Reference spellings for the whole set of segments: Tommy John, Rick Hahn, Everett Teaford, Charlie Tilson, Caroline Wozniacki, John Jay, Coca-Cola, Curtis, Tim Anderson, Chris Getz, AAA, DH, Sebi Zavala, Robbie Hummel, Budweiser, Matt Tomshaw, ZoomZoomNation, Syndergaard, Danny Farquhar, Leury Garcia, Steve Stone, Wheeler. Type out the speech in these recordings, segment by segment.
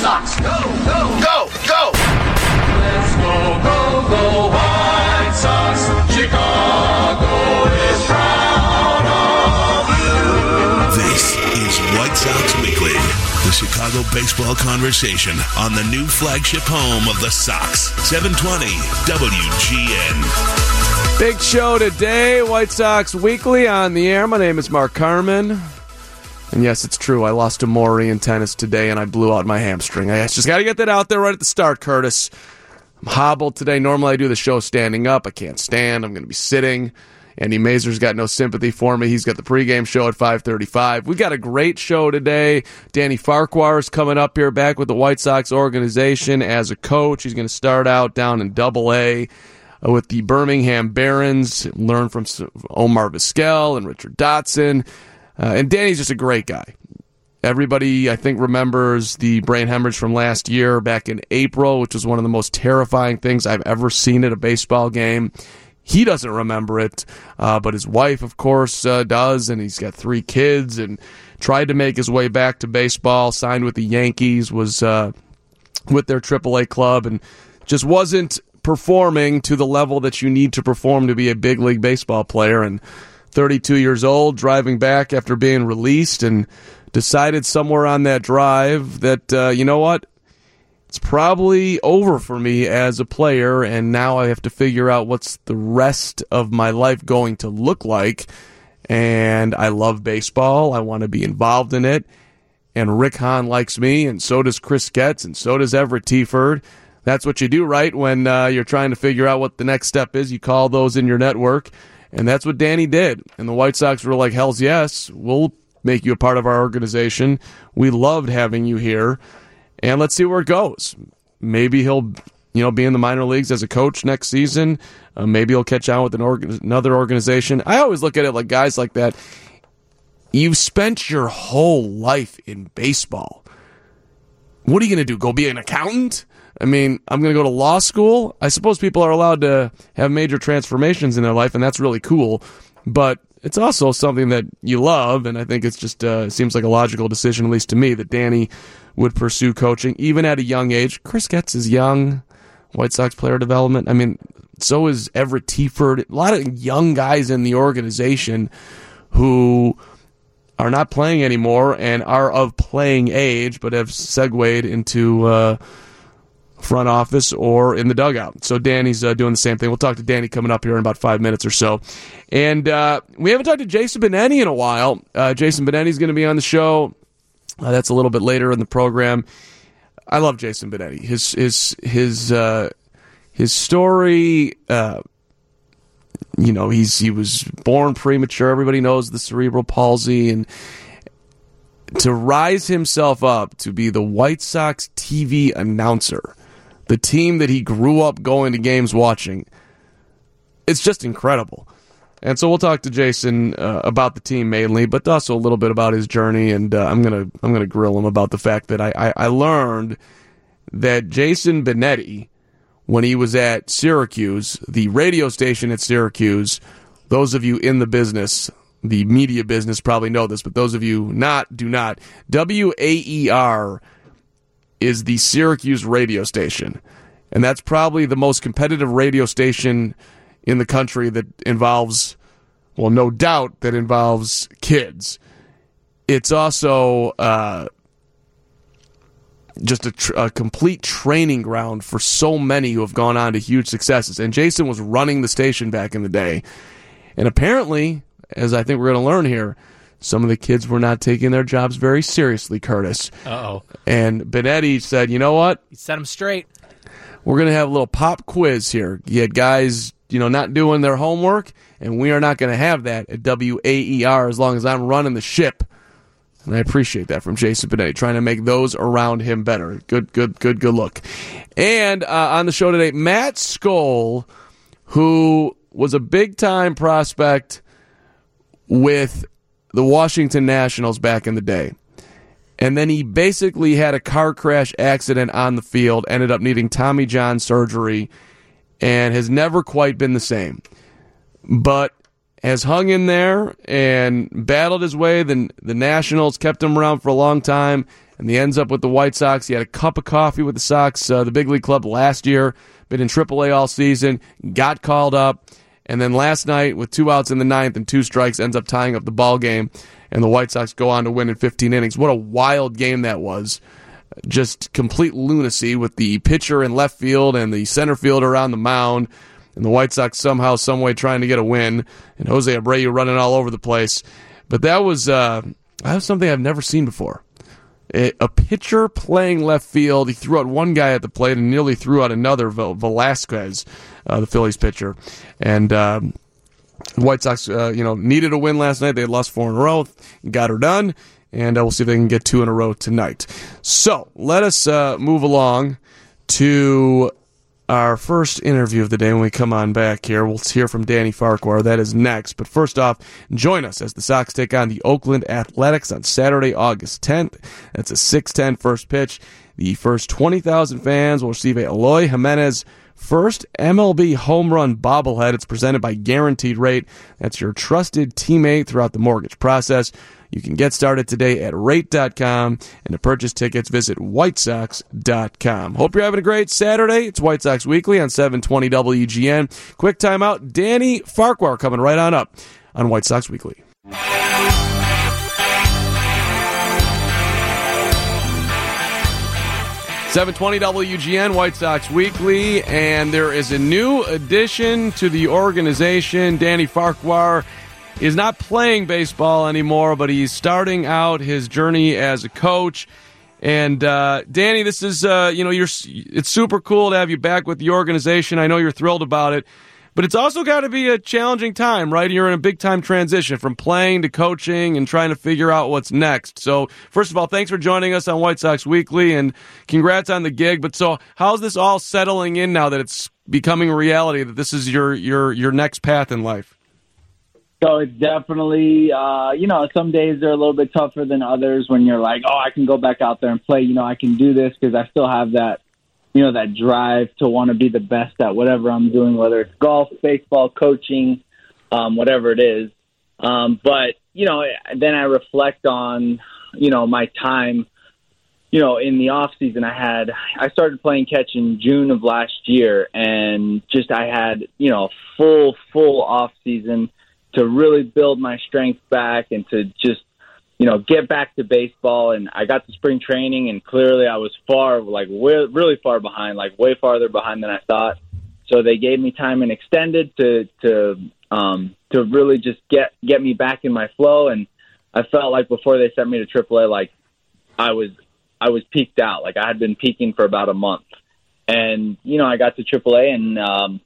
Sox. Go, go, go, go. Let's go, go, go, White Sox. Chicago is proud of you. This is White Sox Weekly, the Chicago baseball conversation on the new flagship home of the Sox, 720 WGN. Big show today, White Sox Weekly on the air. My name is Mark Carman. And yes, it's true, I lost to Maury in tennis today and I blew out my hamstring. I just got to get that out there right at the start, Curtis. I'm hobbled today. Normally I do the show standing up. I can't stand. I'm going to be sitting. Andy Mazur's got no sympathy for me. He's got the pregame show at 5:35. We got a great show today. Danny Farquhar is coming up here, back with the White Sox organization as a coach. He's going to start out down in Double-A with the Birmingham Barons, learn from Omar Vizquel and Richard Dotson. And Danny's just a great guy. Everybody, I think, remembers the brain hemorrhage from last year back in April, which was one of the most terrifying things I've ever seen at a baseball game. He doesn't remember it, but his wife, of course, does, and he's got three kids and tried to make his way back to baseball, signed with the Yankees, was with their AAA club, and just wasn't performing to the level that you need to perform to be a big league baseball player. And 32 years old, driving back after being released, and decided somewhere on that drive that, you know what, it's probably over for me as a player, and now I have to figure out what's the rest of my life going to look like. And I love baseball. I want to be involved in it. And Rick Hahn likes me, and so does Chris Getz, and so does Everett Teaford. That's what you do, right, when you're trying to figure out what the next step is. You call those in your network, and that's what Danny did. And the White Sox were like, hells yes, we'll make you a part of our organization. We loved having you here, and let's see where it goes. Maybe he'll be in the minor leagues as a coach next season. Maybe he'll catch on with another organization. I always look at it like guys like that. You've spent your whole life in baseball. What are you going to do, go be an accountant? I mean, I'm going to go to law school. I suppose people are allowed to have major transformations in their life, and that's really cool. But it's also something that you love, and I think it's just seems like a logical decision, at least to me, that Danny would pursue coaching, even at a young age. Chris Getz is young, White Sox player development. I mean, so is Everett Teaford. A lot of young guys in the organization who are not playing anymore and are of playing age, but have segued into front office or in the dugout. So Danny's doing the same thing. We'll talk to Danny coming up here in about 5 minutes or so. And we haven't talked to Jason Benetti in a while. Jason Benetti's going to be on the show. That's a little bit later in the program. I love Jason Benetti. His story, he was born premature. Everybody knows the cerebral palsy, and to rise himself up to be the White Sox TV announcer, the team that he grew up going to games watching, it's just incredible. And so we'll talk to Jason about the team mainly, but also a little bit about his journey. And I'm gonna grill him about the fact that I learned that Jason Benetti, when he was at Syracuse, the radio station at Syracuse, those of you in the business, the media business, probably know this, but those of you not do not. WAER is the Syracuse radio station, and that's probably the most competitive radio station in the country that involves, well, no doubt that involves kids. It's also just a complete training ground for so many who have gone on to huge successes. And Jason was running the station back in the day, and apparently, as I think we're going to learn here, some of the kids were not taking their jobs very seriously, Curtis. Uh-oh. And Benetti said, you know what? You set them straight. We're going to have a little pop quiz here. You had guys, not doing their homework, and we are not going to have that at WAER as long as I'm running the ship. And I appreciate that from Jason Benetti, trying to make those around him better. Good look. And on the show today, Matt Skole, who was a big-time prospect with the Washington Nationals back in the day. And then he basically had a car crash accident on the field, ended up needing Tommy John surgery, and has never quite been the same. But has hung in there and battled his way. The Nationals kept him around for a long time, and he ends up with the White Sox. He had a cup of coffee with the Sox, the big league club last year, been in AAA all season, got called up, and then last night with 2 outs in the 9th and 2 strikes ends up tying up the ball game, and the White Sox go on to win in 15 innings. What a wild game that was. Just complete lunacy with the pitcher in left field and the center fielder on the mound, and the White Sox somehow, someway trying to get a win, and Jose Abreu running all over the place. But that was something I've never seen before. A pitcher playing left field. He threw out one guy at the plate and nearly threw out another, Velasquez, the Phillies pitcher. And the White Sox needed a win last night. They had lost 4 in a row, got her done, and we'll see if they can get 2 in a row tonight. So let us move along to our first interview of the day. When we come on back here, we'll hear from Danny Farquhar. That is next. But first off, join us as the Sox take on the Oakland Athletics on Saturday, August 10th. That's a 6:10 first pitch. The first 20,000 fans will receive a Eloy Jimenez first MLB home run bobblehead. It's presented by Guaranteed Rate. That's your trusted teammate throughout the mortgage process. You can get started today at rate.com, and to purchase tickets, visit whitesox.com. Hope you're having a great Saturday. It's White Sox Weekly on 720 WGN. Quick timeout. Danny Farquhar coming right on up on White Sox Weekly. $720 WGN, White Sox Weekly, and there is a new addition to the organization. Danny Farquhar is not playing baseball anymore, but he's starting out his journey as a coach. And Danny, this is it's super cool to have you back with the organization. I know you're thrilled about it, but it's also got to be a challenging time, right? You're in a big-time transition from playing to coaching and trying to figure out what's next. So, first of all, thanks for joining us on White Sox Weekly, and congrats on the gig. But so how's this all settling in now that it's becoming a reality, that this is your next path in life? So it's definitely, some days they're a little bit tougher than others when you're like, oh, I can go back out there and play. You know, I can do this because I still have that, you know, that drive to want to be the best at whatever I'm doing, whether it's golf, baseball, coaching, whatever it is. But, you know, then I reflect on, you know, my time, you know, in the off season. I started playing catch in June of last year, and just I had, you know, full off season to really build my strength back and to just, you know, get back to baseball. And I got to spring training, and clearly I was really far behind, like way farther behind than I thought. So they gave me time and extended to really just get me back in my flow. And I felt like before they sent me to AAA, like I was peaked out. Like I had been peaking for about a month, and, you know, I got to AAA, and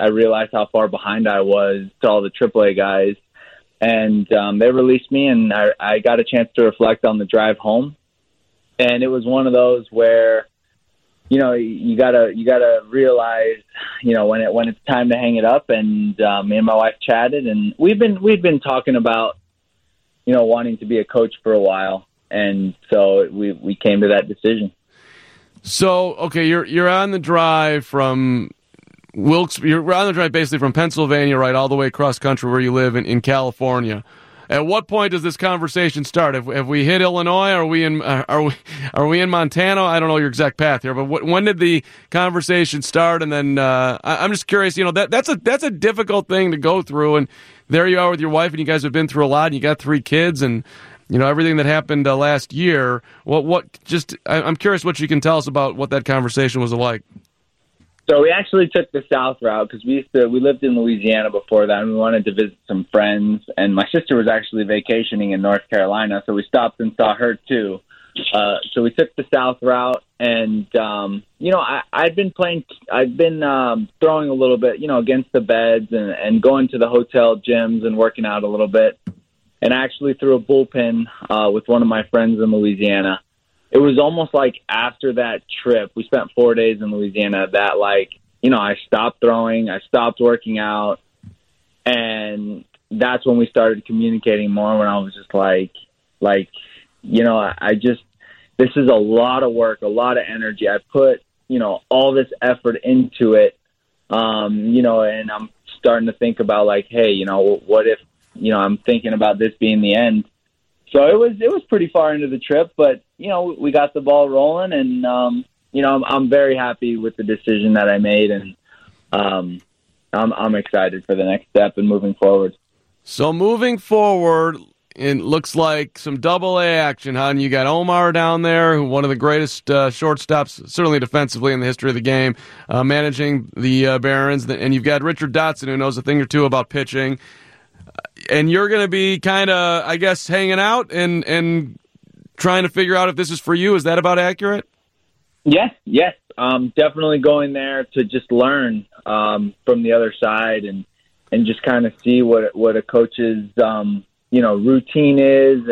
I realized how far behind I was to all the AAA guys. And they released me, and I got a chance to reflect on the drive home. And it was one of those where, you know, you gotta realize, you know, when it's time to hang it up. And me and my wife chatted, and we've been talking about, you know, wanting to be a coach for a while, and so we came to that decision. So okay, you're on the drive from Wilkes, you're on the drive basically from Pennsylvania, right, all the way across country where you live in California. At what point does this conversation start? Have we hit Illinois? Are we in Montana? I don't know your exact path here, but when did the conversation start? And then I'm just curious. You know, that's a difficult thing to go through. And there you are with your wife, and you guys have been through a lot, and you got 3 kids, and you know everything that happened last year. I'm curious what you can tell us about what that conversation was like. So we actually took the south route because we lived in Louisiana before that, and we wanted to visit some friends. And my sister was actually vacationing in North Carolina, so we stopped and saw her too. So we took the south route, and I'd been throwing a little bit, you know, against the beds and going to the hotel gyms and working out a little bit. And I actually threw a bullpen with one of my friends in Louisiana. It was almost like after that trip, we spent 4 days in Louisiana, that, like, you know, I stopped throwing, I stopped working out, and that's when we started communicating more, when I was just like, you know, this is a lot of work, a lot of energy. I put, you know, all this effort into it, you know, and I'm starting to think about, like, hey, you know, what if, you know, I'm thinking about this being the end. So it was pretty far into the trip, but you know, we got the ball rolling, and you know, I'm very happy with the decision that I made, and I'm excited for the next step and moving forward. So moving forward, it looks like some Double A action, huh? And you got Omar down there, who one of the greatest shortstops, certainly defensively in the history of the game, managing the Barons, and you've got Richard Dotson, who knows a thing or two about pitching. And you're going to be kind of, I guess, hanging out and trying to figure out if this is for you. Is that about accurate? Yes. Definitely going there to just learn from the other side and just kind of see what a coach's you know, routine is,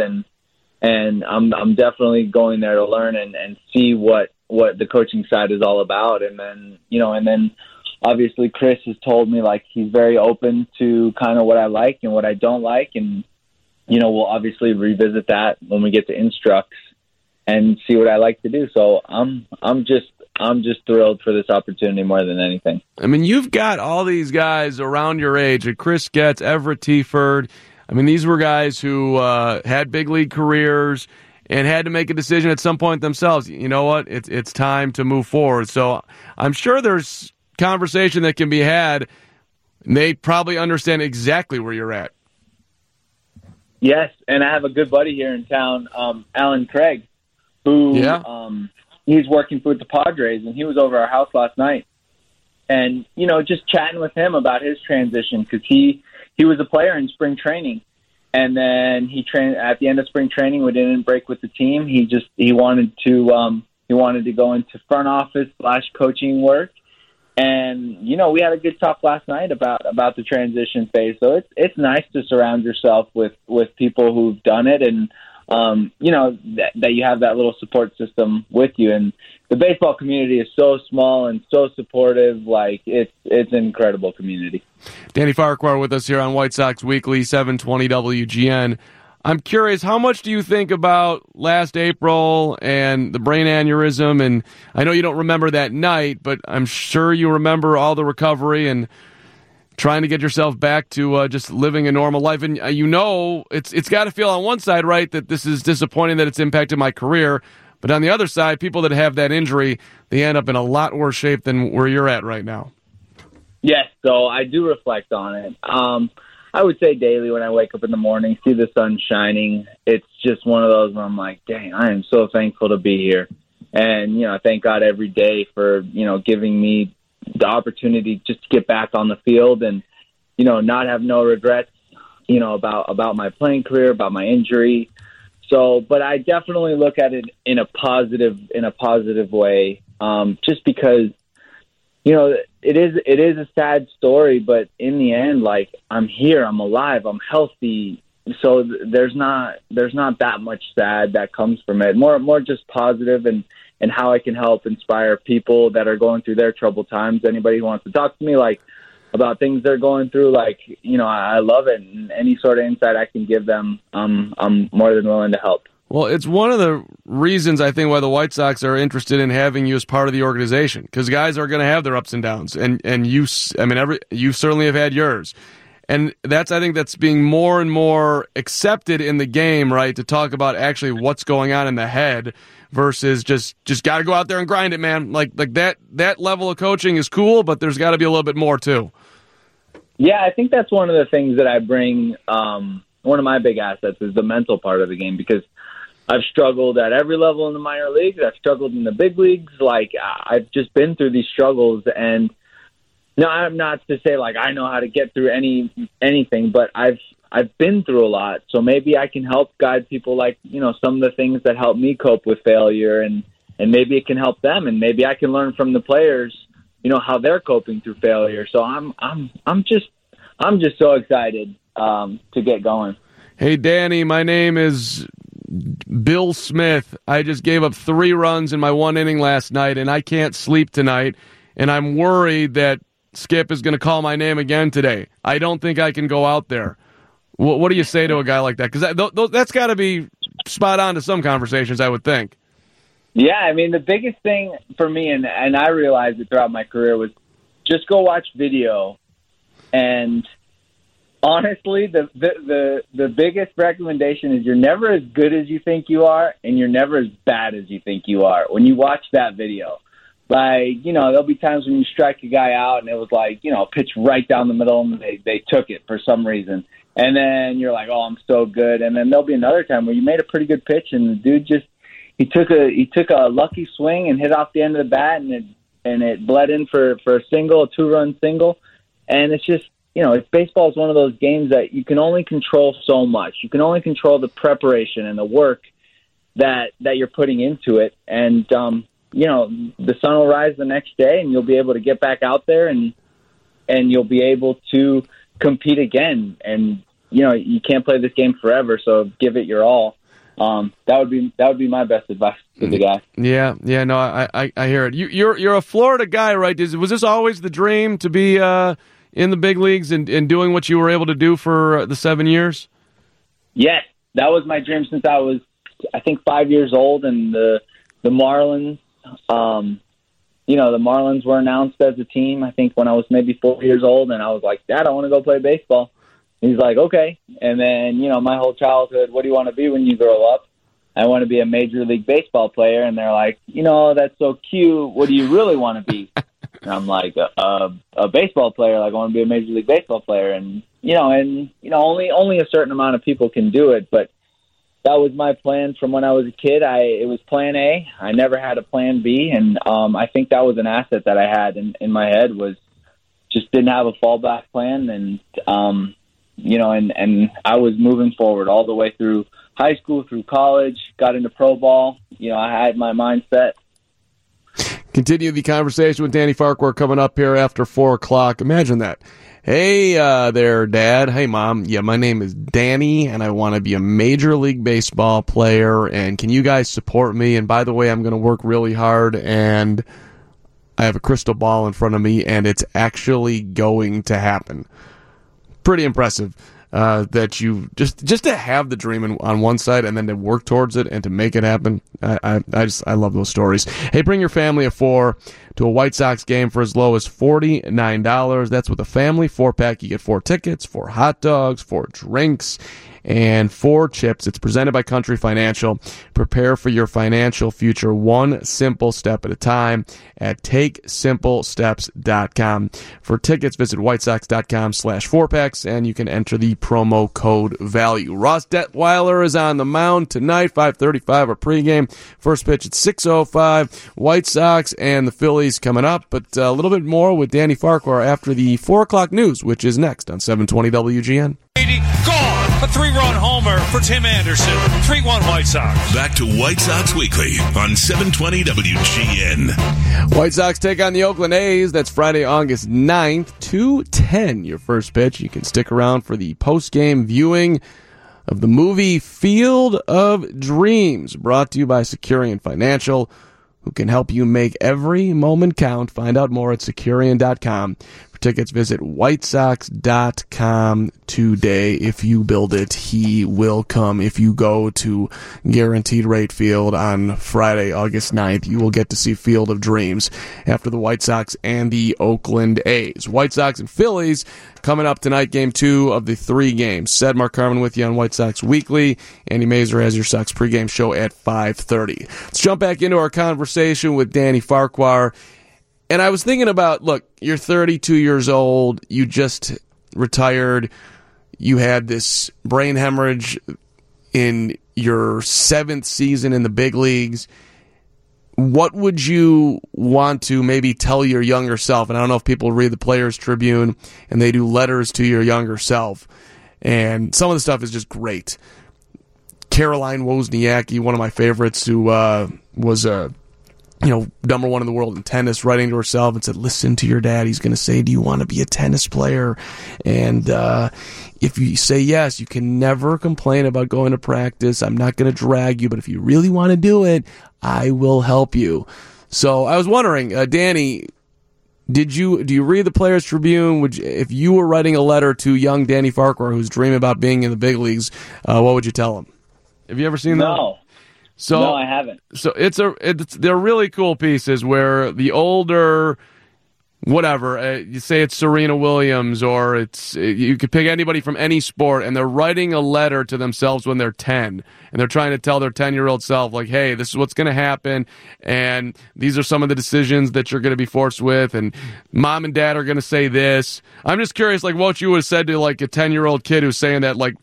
and I'm definitely going there to learn and see what the coaching side is all about, and then obviously Chris has told me, like, he's very open to kind of what I like and what I don't like, and you know, we'll obviously revisit that when we get to instructs and see what I like to do. So I'm just thrilled for this opportunity more than anything. I mean, you've got all these guys around your age, and Chris Getz, Everett Teaford. I mean, these were guys who had big league careers and had to make a decision at some point themselves. You know what? It's time to move forward. So I'm sure there's conversation that can be had, and they probably understand exactly where you're at. Yes, and I have a good buddy here in town, Alan Craig, who he's working with the Padres, and he was over our house last night. And, you know, just chatting with him about his transition, because he was a player in spring training, and then he trained at the end of spring training. We didn't break with the team. He wanted to go into front office / coaching work, and you know, we had a good talk last night about the transition phase. So it's nice to surround yourself with people who've done it, and you know, that you have that little support system with you. And the baseball community is so small and so supportive. Like, it's an incredible community. Danny Farquhar with us here on White Sox Weekly, 720 WGN. I'm curious, how much do you think about last April and the brain aneurysm? And I know you don't remember that night, but I'm sure you remember all the recovery and trying to get yourself back to just living a normal life. And you know, it's got to feel on one side, right, that this is disappointing that it's impacted my career. But on the other side, people that have that injury, they end up in a lot worse shape than where you're at right now. Yes, so I do reflect on it. I would say daily when I wake up in the morning, see the sun shining, it's just one of those where I'm like, dang, I am so thankful to be here. And, you know, I thank God every day for, you know, giving me the opportunity just to get back on the field and, you know, not have no regrets, you know, about my playing career, about my injury. So, but I definitely look at it in a positive way, just because, you know, it is a sad story, but in the end, like, I'm here, I'm alive, I'm healthy. So there's not that much sad that comes from it. More just positive and how I can help inspire people that are going through their troubled times. Anybody who wants to talk to me, like, about things they're going through, like, you know, I love it. And any sort of insight I can give them, I'm more than willing to help. Well, it's one of the reasons, I think, why the White Sox are interested in having you as part of the organization, because guys are going to have their ups and downs. And you, I mean, you certainly have had yours. And I think that's being more and more accepted in the game, right, to talk about actually what's going on in the head versus just got to go out there and grind it, man. Like that level of coaching is cool, but there's got to be a little bit more too. Yeah, I think that's one of the things that I bring. One of my big assets is the mental part of the game, because I've struggled at every level in the minor leagues. I've struggled in the big leagues. Like, I've just been through these struggles, and no, I'm not to say, like, I know how to get through anything, but I've been through a lot, so maybe I can help guide people, like, you know, some of the things that help me cope with failure, and maybe it can help them, and maybe I can learn from the players, you know, how they're coping through failure. So I'm just so excited to get going. Hey, Danny, my name is Bill Smith. I just gave up 3 runs in my 1 inning last night, and I can't sleep tonight, and I'm worried that Skip is going to call my name again today. I don't think I can go out there. What do you say to a guy like that? Because that's got to be spot on to some conversations, I would think. Yeah, I mean, the biggest thing for me, and I realized it throughout my career, was just go watch video and Honestly, the biggest recommendation is you're never as good as you think you are, and you're never as bad as you think you are. When you watch that video, like, you know, there'll be times when you strike a guy out and it was like, you know, a pitch right down the middle and they took it for some reason. And then you're like, oh, I'm so good. And then there'll be another time where you made a pretty good pitch and the dude just, he took a lucky swing and hit off the end of the bat and it bled in for a single, a two-run single. And it's just, you know, baseball is one of those games that you can only control so much. You can only control the preparation and the work that you're putting into it. And, you know, the sun will rise the next day and you'll be able to get back out there and you'll be able to compete again. And, you know, you can't play this game forever, so give it your all. That would be my best advice to the guy. Yeah, no, I hear it. You're a Florida guy, right? Was this always the dream to be in the big leagues and doing what you were able to do for the 7 years? Yes, that was my dream since I was, I think, 5 years old. And the Marlins, you know, the Marlins were announced as a team, I think, when I was maybe 4 years old. And I was like, Dad, I want to go play baseball. And he's like, okay. And then, you know, my whole childhood, what do you want to be when you grow up? I want to be a Major League Baseball player. And they're like, you know, that's so cute. What do you really want to be? And I'm like, a baseball player. Like, I want to be a Major League Baseball player. And, you know, only a certain amount of people can do it. But that was my plan from when I was a kid. It was plan A. I never had a plan B. And I think that was an asset that I had in my head, was just didn't have a fallback plan. And, you know, and I was moving forward all the way through high school, through college, got into pro ball. You know, I had my mindset. Continue the conversation with Danny Farquhar coming up here after 4 o'clock. Imagine that. Hey there, Dad. Hey, Mom. Yeah, my name is Danny, and I want to be a Major League Baseball player, and can you guys support me? And by the way, I'm going to work really hard, and I have a crystal ball in front of me, and it's actually going to happen. Pretty impressive that you just to have the dream on one side and then to work towards it and to make it happen. I love those stories. Hey, bring your family of four to a White Sox game for as low as $49. That's with a family four-pack. You get 4 tickets, 4 hot dogs, 4 drinks, and 4 chips. It's presented by Country Financial. Prepare for your financial future one simple step at a time at TakeSimpleSteps.com. For tickets, visit WhiteSox.com/4packs, and you can enter the promo code VALUE. Ross Detwiler is on the mound tonight, 5:35, our pregame. First pitch at 6:05. White Sox and the Phillies coming up, but a little bit more with Danny Farquhar after the 4 o'clock news, which is next on 720 WGN. Gone! A 3-run homer for Tim Anderson. 3-1 White Sox. Back to White Sox Weekly on 720 WGN. White Sox take on the Oakland A's. That's Friday, August 9th, 2:10, your first pitch. You can stick around for the post-game viewing of the movie Field of Dreams, brought to you by Securian Financial, who can help you make every moment count. Find out more at Securian.com. For tickets, visit WhiteSox.com today. If you build it, he will come. If you go to Guaranteed Rate Field on Friday, August 9th, you will get to see Field of Dreams after the White Sox and the Oakland A's. White Sox and Phillies coming up tonight, game 2 of the 3 games. Said Mark Carman with you on White Sox Weekly. Andy Mazur has your Sox pregame show at 5:30. Let's jump back into our conversation with Danny Farquhar. And I was thinking about, look, you're 32 years old, you just retired, you had this brain hemorrhage in your 7th season in the big leagues. What would you want to maybe tell your younger self? And I don't know if people read the Players Tribune, and they do letters to your younger self. And some of the stuff is just great. Caroline Wozniacki, one of my favorites, who was a... you know, number one in the world in tennis, writing to herself and said, listen to your dad. He's going to say, do you want to be a tennis player? And if you say yes, you can never complain about going to practice. I'm not going to drag you, but if you really want to do it, I will help you. So I was wondering, Danny, do you read the Players Tribune? If you were writing a letter to young Danny Farquhar, who's dreaming about being in the big leagues, what would you tell him? Have you ever seen that? No. So, no, I haven't. So they're really cool pieces where the older whatever, you say it's Serena Williams or it's, you could pick anybody from any sport, and they're writing a letter to themselves when they're 10, and they're trying to tell their 10-year-old self, like, hey, this is what's going to happen, and these are some of the decisions that you're going to be forced with, and mom and dad are going to say this. I'm just curious, like, what you would have said to, like, a 10-year-old kid who's saying that, like,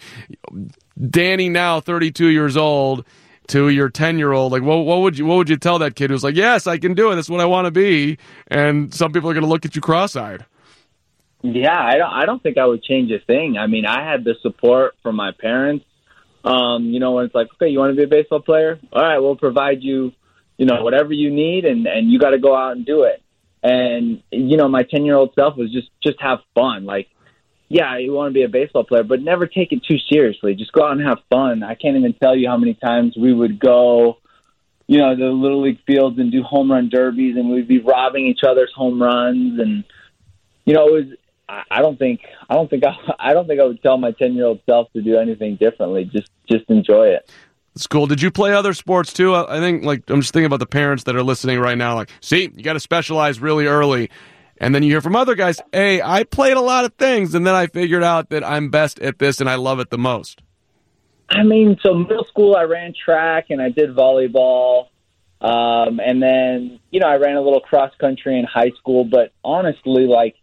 Danny now, 32 years old, to your 10-year-old, like, what would you tell that kid who's like, yes, I can do it, that's what I want to be, and some people are going to look at you cross-eyed? Yeah, I don't think I would change a thing. I mean, I had the support from my parents. You know, when it's like, okay, you want to be a baseball player? All right, we'll provide you, you know, whatever you need, and you got to go out and do it. And, you know, my 10-year-old self was just have fun. Like, yeah, you want to be a baseball player, but never take it too seriously. Just go out and have fun. I can't even tell you how many times we would go, you know, to the Little League fields and do home run derbies, and we'd be robbing each other's home runs. And, you know, it was, I don't think I would tell my 10-year-old self to do anything differently. Just enjoy it. It's cool. Did you play other sports too? I think, like, I'm just thinking about the parents that are listening right now. Like, see, you got to specialize really early. And then you hear from other guys, hey, I played a lot of things, and then I figured out that I'm best at this and I love it the most. I mean, so middle school, I ran track and I did volleyball. And then, you know, I ran a little cross country in high school. But honestly, like,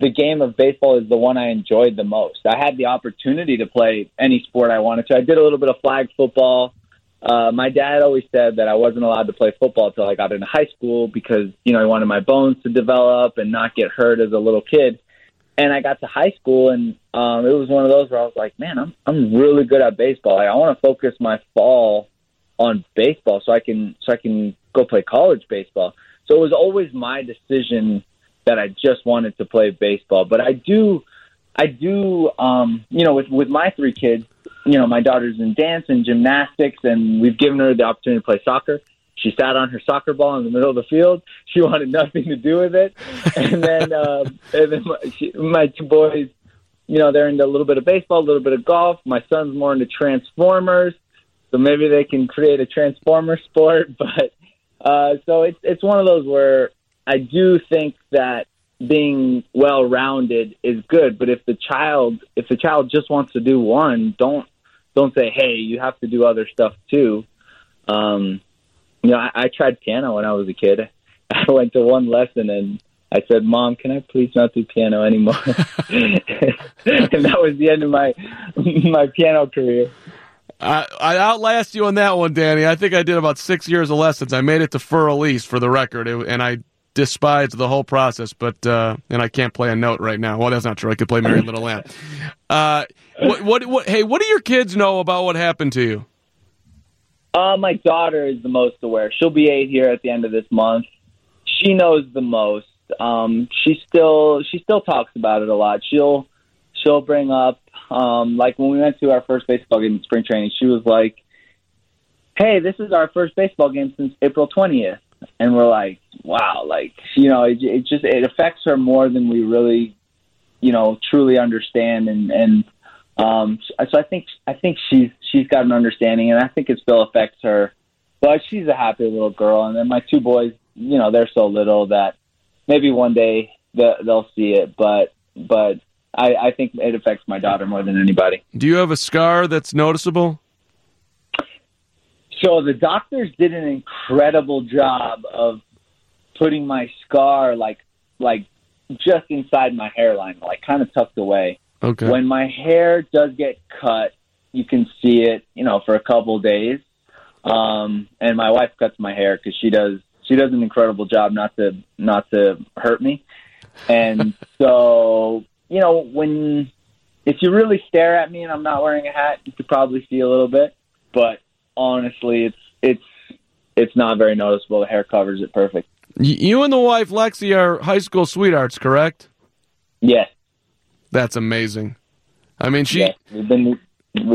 the game of baseball is the one I enjoyed the most. I had the opportunity to play any sport I wanted to. I did a little bit of flag football. My dad always said that I wasn't allowed to play football until I got into high school because, you know, I wanted my bones to develop and not get hurt as a little kid. And I got to high school, and it was one of those where I was like, man, I'm really good at baseball. Like, I want to focus my fall on baseball so I can go play college baseball. So it was always my decision that I just wanted to play baseball. But I do, you know, with my three kids, you know, my daughter's in dance and gymnastics, and we've given her the opportunity to play soccer. She sat on her soccer ball in the middle of the field. She wanted nothing to do with it. And then, my two boys, you know, they're into a little bit of baseball, a little bit of golf. My son's more into Transformers, so maybe they can create a Transformer sport. But so it's one of those where I do think that being well-rounded is good, but if the child just wants to do one, don't say, hey, you have to do other stuff too. You know, I tried piano when I was a kid. I went to one lesson and I said, Mom, can I please not do piano anymore? And that was the end of my piano career. I outlast you on that one, Danny. I think I did about 6 years of lessons. I made it to Fur Elise for the record, and I despise the whole process, but and I can't play a note right now. Well, that's not true. I could play Mary Little Lamb. What? Hey, what do your kids know about what happened to you? My daughter is the most aware. She'll be 8 here at the end of this month. She knows the most. She still talks about it a lot. She'll bring up like when we went to our first baseball game in spring training. She was like, "Hey, this is our first baseball game since April 20th." And we're like, wow, like, you know, it affects her more than we really, you know, truly understand. So I think she's got an understanding, and I think it still affects her. But she's a happy little girl. And then my two boys, you know, they're so little that maybe one day they'll see it. But I think it affects my daughter more than anybody. Do you have a scar that's noticeable? So the doctors did an incredible job of putting my scar like just inside my hairline, like kind of tucked away. Okay. When my hair does get cut, you can see it, you know, for a couple of days. And my wife cuts my hair because she does an incredible job not to hurt me. And so, you know, if you really stare at me and I'm not wearing a hat, you could probably see a little bit, but honestly, it's not very noticeable. The hair covers it perfect. You and the wife, Lexi, are high school sweethearts, correct? Yes. That's amazing. I mean, she... Yes. We've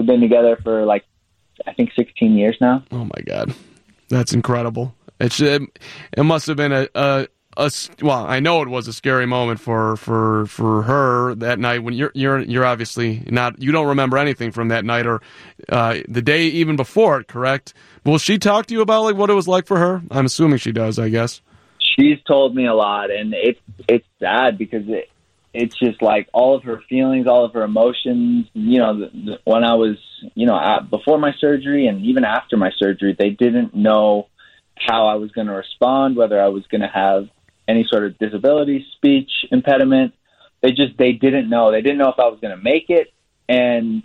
been together for, like, I think 16 years now. Oh, my God. That's incredible. It must have been well, I know it was a scary moment for her that night when you're obviously not, you don't remember anything from that night or the day even before it, correct? Will she talk to you about like what it was like for her? I'm assuming she does, I guess. she's told me a lot, and it's sad because it's just like all of her feelings, all of her emotions. You know, when I was, you know, before my surgery and even after my surgery, they didn't know how I was going to respond, whether I was going to have any sort of disability, speech impediment. They didn't know. They didn't know if I was going to make it. And,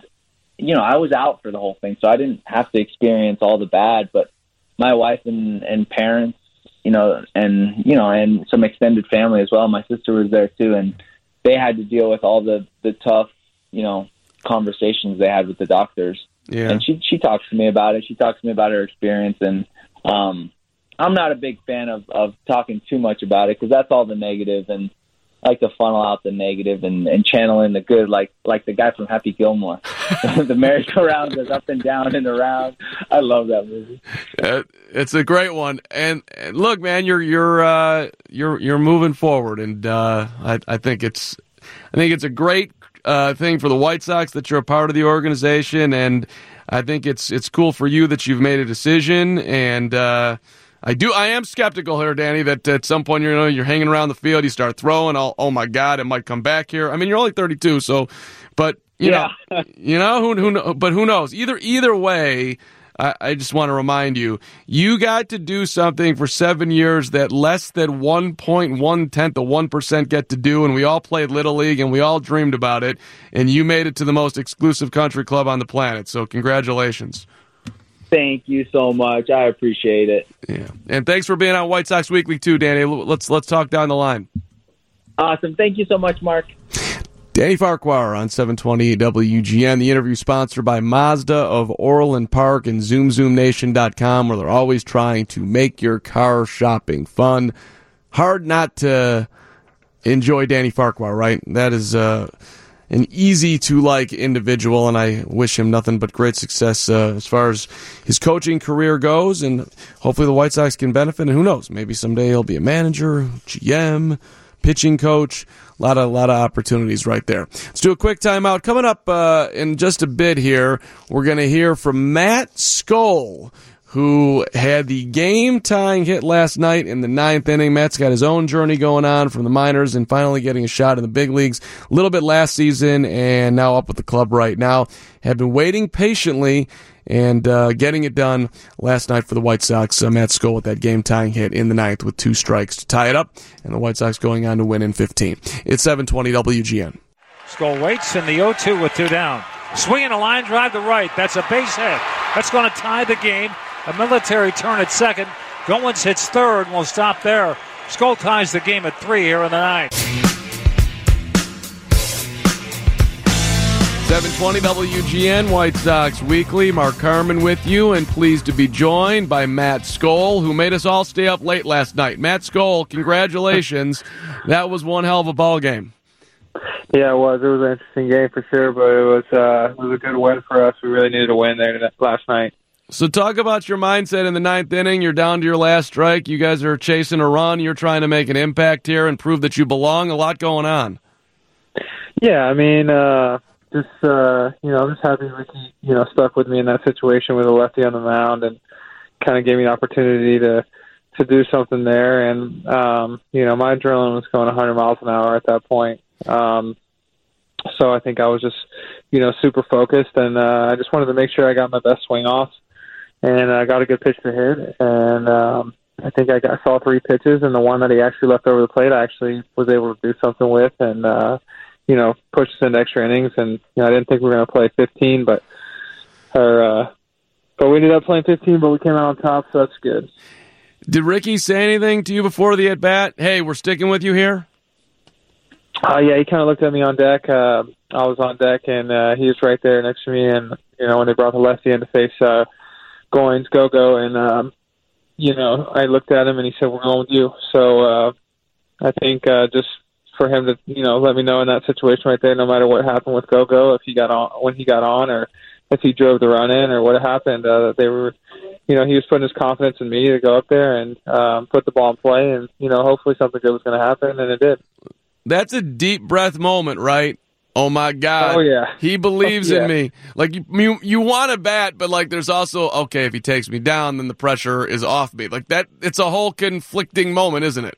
you know, I was out for the whole thing, so I didn't have to experience all the bad. But my wife and parents, you know, and some extended family as well. My sister was there too, and they had to deal with all the tough, you know, conversations they had with the doctors. Yeah. And she talks to me about it. She talks to me about her experience, and I'm not a big fan of talking too much about it because that's all the negative, and I like to funnel out the negative and channel in the good, like the guy from Happy Gilmore. The merry-go-round goes up and down and around. I love that movie. It's a great one. And look, man, you're moving forward, and I think it's a great thing for the White Sox that you're a part of the organization, and I think it's cool for you that you've made a decision. And I am skeptical here, Danny, that at some point you're hanging around the field, you start throwing. Oh my God, it might come back here. I mean, you're only 32, so. But you know, you know who. But who knows? Either way, I just want to remind you, you got to do something for 7 years that less than 1.1 tenth of 1% get to do, and we all played Little League, and we all dreamed about it, and you made it to the most exclusive country club on the planet, so congratulations. Thank you so much. I appreciate it. Yeah, and thanks for being on White Sox Weekly, too, Danny. Let's talk down the line. Awesome. Thank you so much, Mark. Danny Farquhar on 720 WGN. The interview sponsored by Mazda of Orland Park and ZoomZoomNation.com, where they're always trying to make your car shopping fun. Hard not to enjoy Danny Farquhar, right? That is an easy-to-like individual, and I wish him nothing but great success as far as his coaching career goes, and hopefully the White Sox can benefit, and who knows, maybe someday he'll be a manager, GM, pitching coach. A lot of opportunities right there. Let's do a quick timeout. Coming up in just a bit here, we're going to hear from Matt Skole, who had the game-tying hit last night in the ninth inning. Matt's got his own journey going on from the minors and finally getting a shot in the big leagues. A little bit last season and now up with the club right now. Have been waiting patiently and getting it done last night for the White Sox. Matt Skole with that game-tying hit in the ninth with 2 strikes to tie it up, and the White Sox going on to win in 15. It's 720 WGN. Skole waits in the 0-2 with 2 down. Swinging a line drive to right. That's a base hit. That's going to tie the game. A military turn at second. Goins hits third and will stop there. Skole ties the game at 3 here in the ninth. 720 WGN, White Sox Weekly. Mark Carman with you, and pleased to be joined by Matt Skole, who made us all stay up late last night. Matt Skole, congratulations. That was one hell of a ball game. Yeah, it was. It was an interesting game for sure, but it was a good win for us. We really needed a win there last night. So talk about your mindset in the ninth inning. You're down to your last strike. You guys are chasing a run. You're trying to make an impact here and prove that you belong. A lot going on. Yeah, I mean, I'm just happy Ricky, stuck with me in that situation with a lefty on the mound and kind of gave me an opportunity to do something there. And, my adrenaline was going 100 miles an hour at that point. So I think I was just, super focused, and I just wanted to make sure I got my best swing off. And I got a good pitch to hit, and I think I saw 3 pitches, and the one that he actually left over the plate, I actually was able to do something with, and pushed us into extra innings. And I didn't think we were going to play 15, but we ended up playing 15, but we came out on top, so that's good. Did Ricky say anything to you before the at bat? Hey, we're sticking with you here. Yeah, he kind of looked at me on deck. I was on deck, and he was right there next to me. And when they brought the lefty in to face Goins, go, and I looked at him and he said, "We're going with you." So I think just for him to let me know in that situation right there, no matter what happened with go, if he got on when he got on, or if he drove the run in, or what happened, they were, he was putting his confidence in me to go up there and put the ball in play, and hopefully something good was going to happen, and it did. That's a deep breath moment, right? Oh, my God. Oh, yeah. He believes in me. Like, you want to bat, but, like, there's also, okay, if he takes me down, then the pressure is off me. Like, that, it's a whole conflicting moment, isn't it?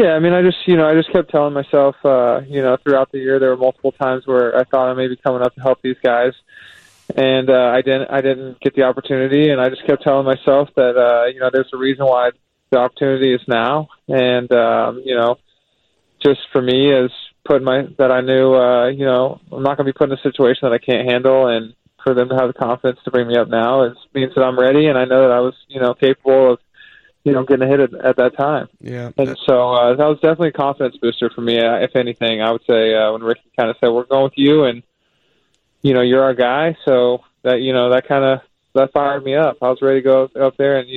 Yeah, I mean, I just kept telling myself, throughout the year, there were multiple times where I thought I may be coming up to help these guys, and I didn't get the opportunity, and I just kept telling myself that, there's a reason why the opportunity is now, and just for me, is that I knew, I'm not going to be put in a situation that I can't handle, and for them to have the confidence to bring me up now, it means that I'm ready, and I know that I was, capable of. Getting a hit at that time. Yeah. And so that was definitely a confidence booster for me. If anything, I would say when Ricky kind of said, we're going with you and, you're our guy. So that, that fired me up. I was ready to go up there and,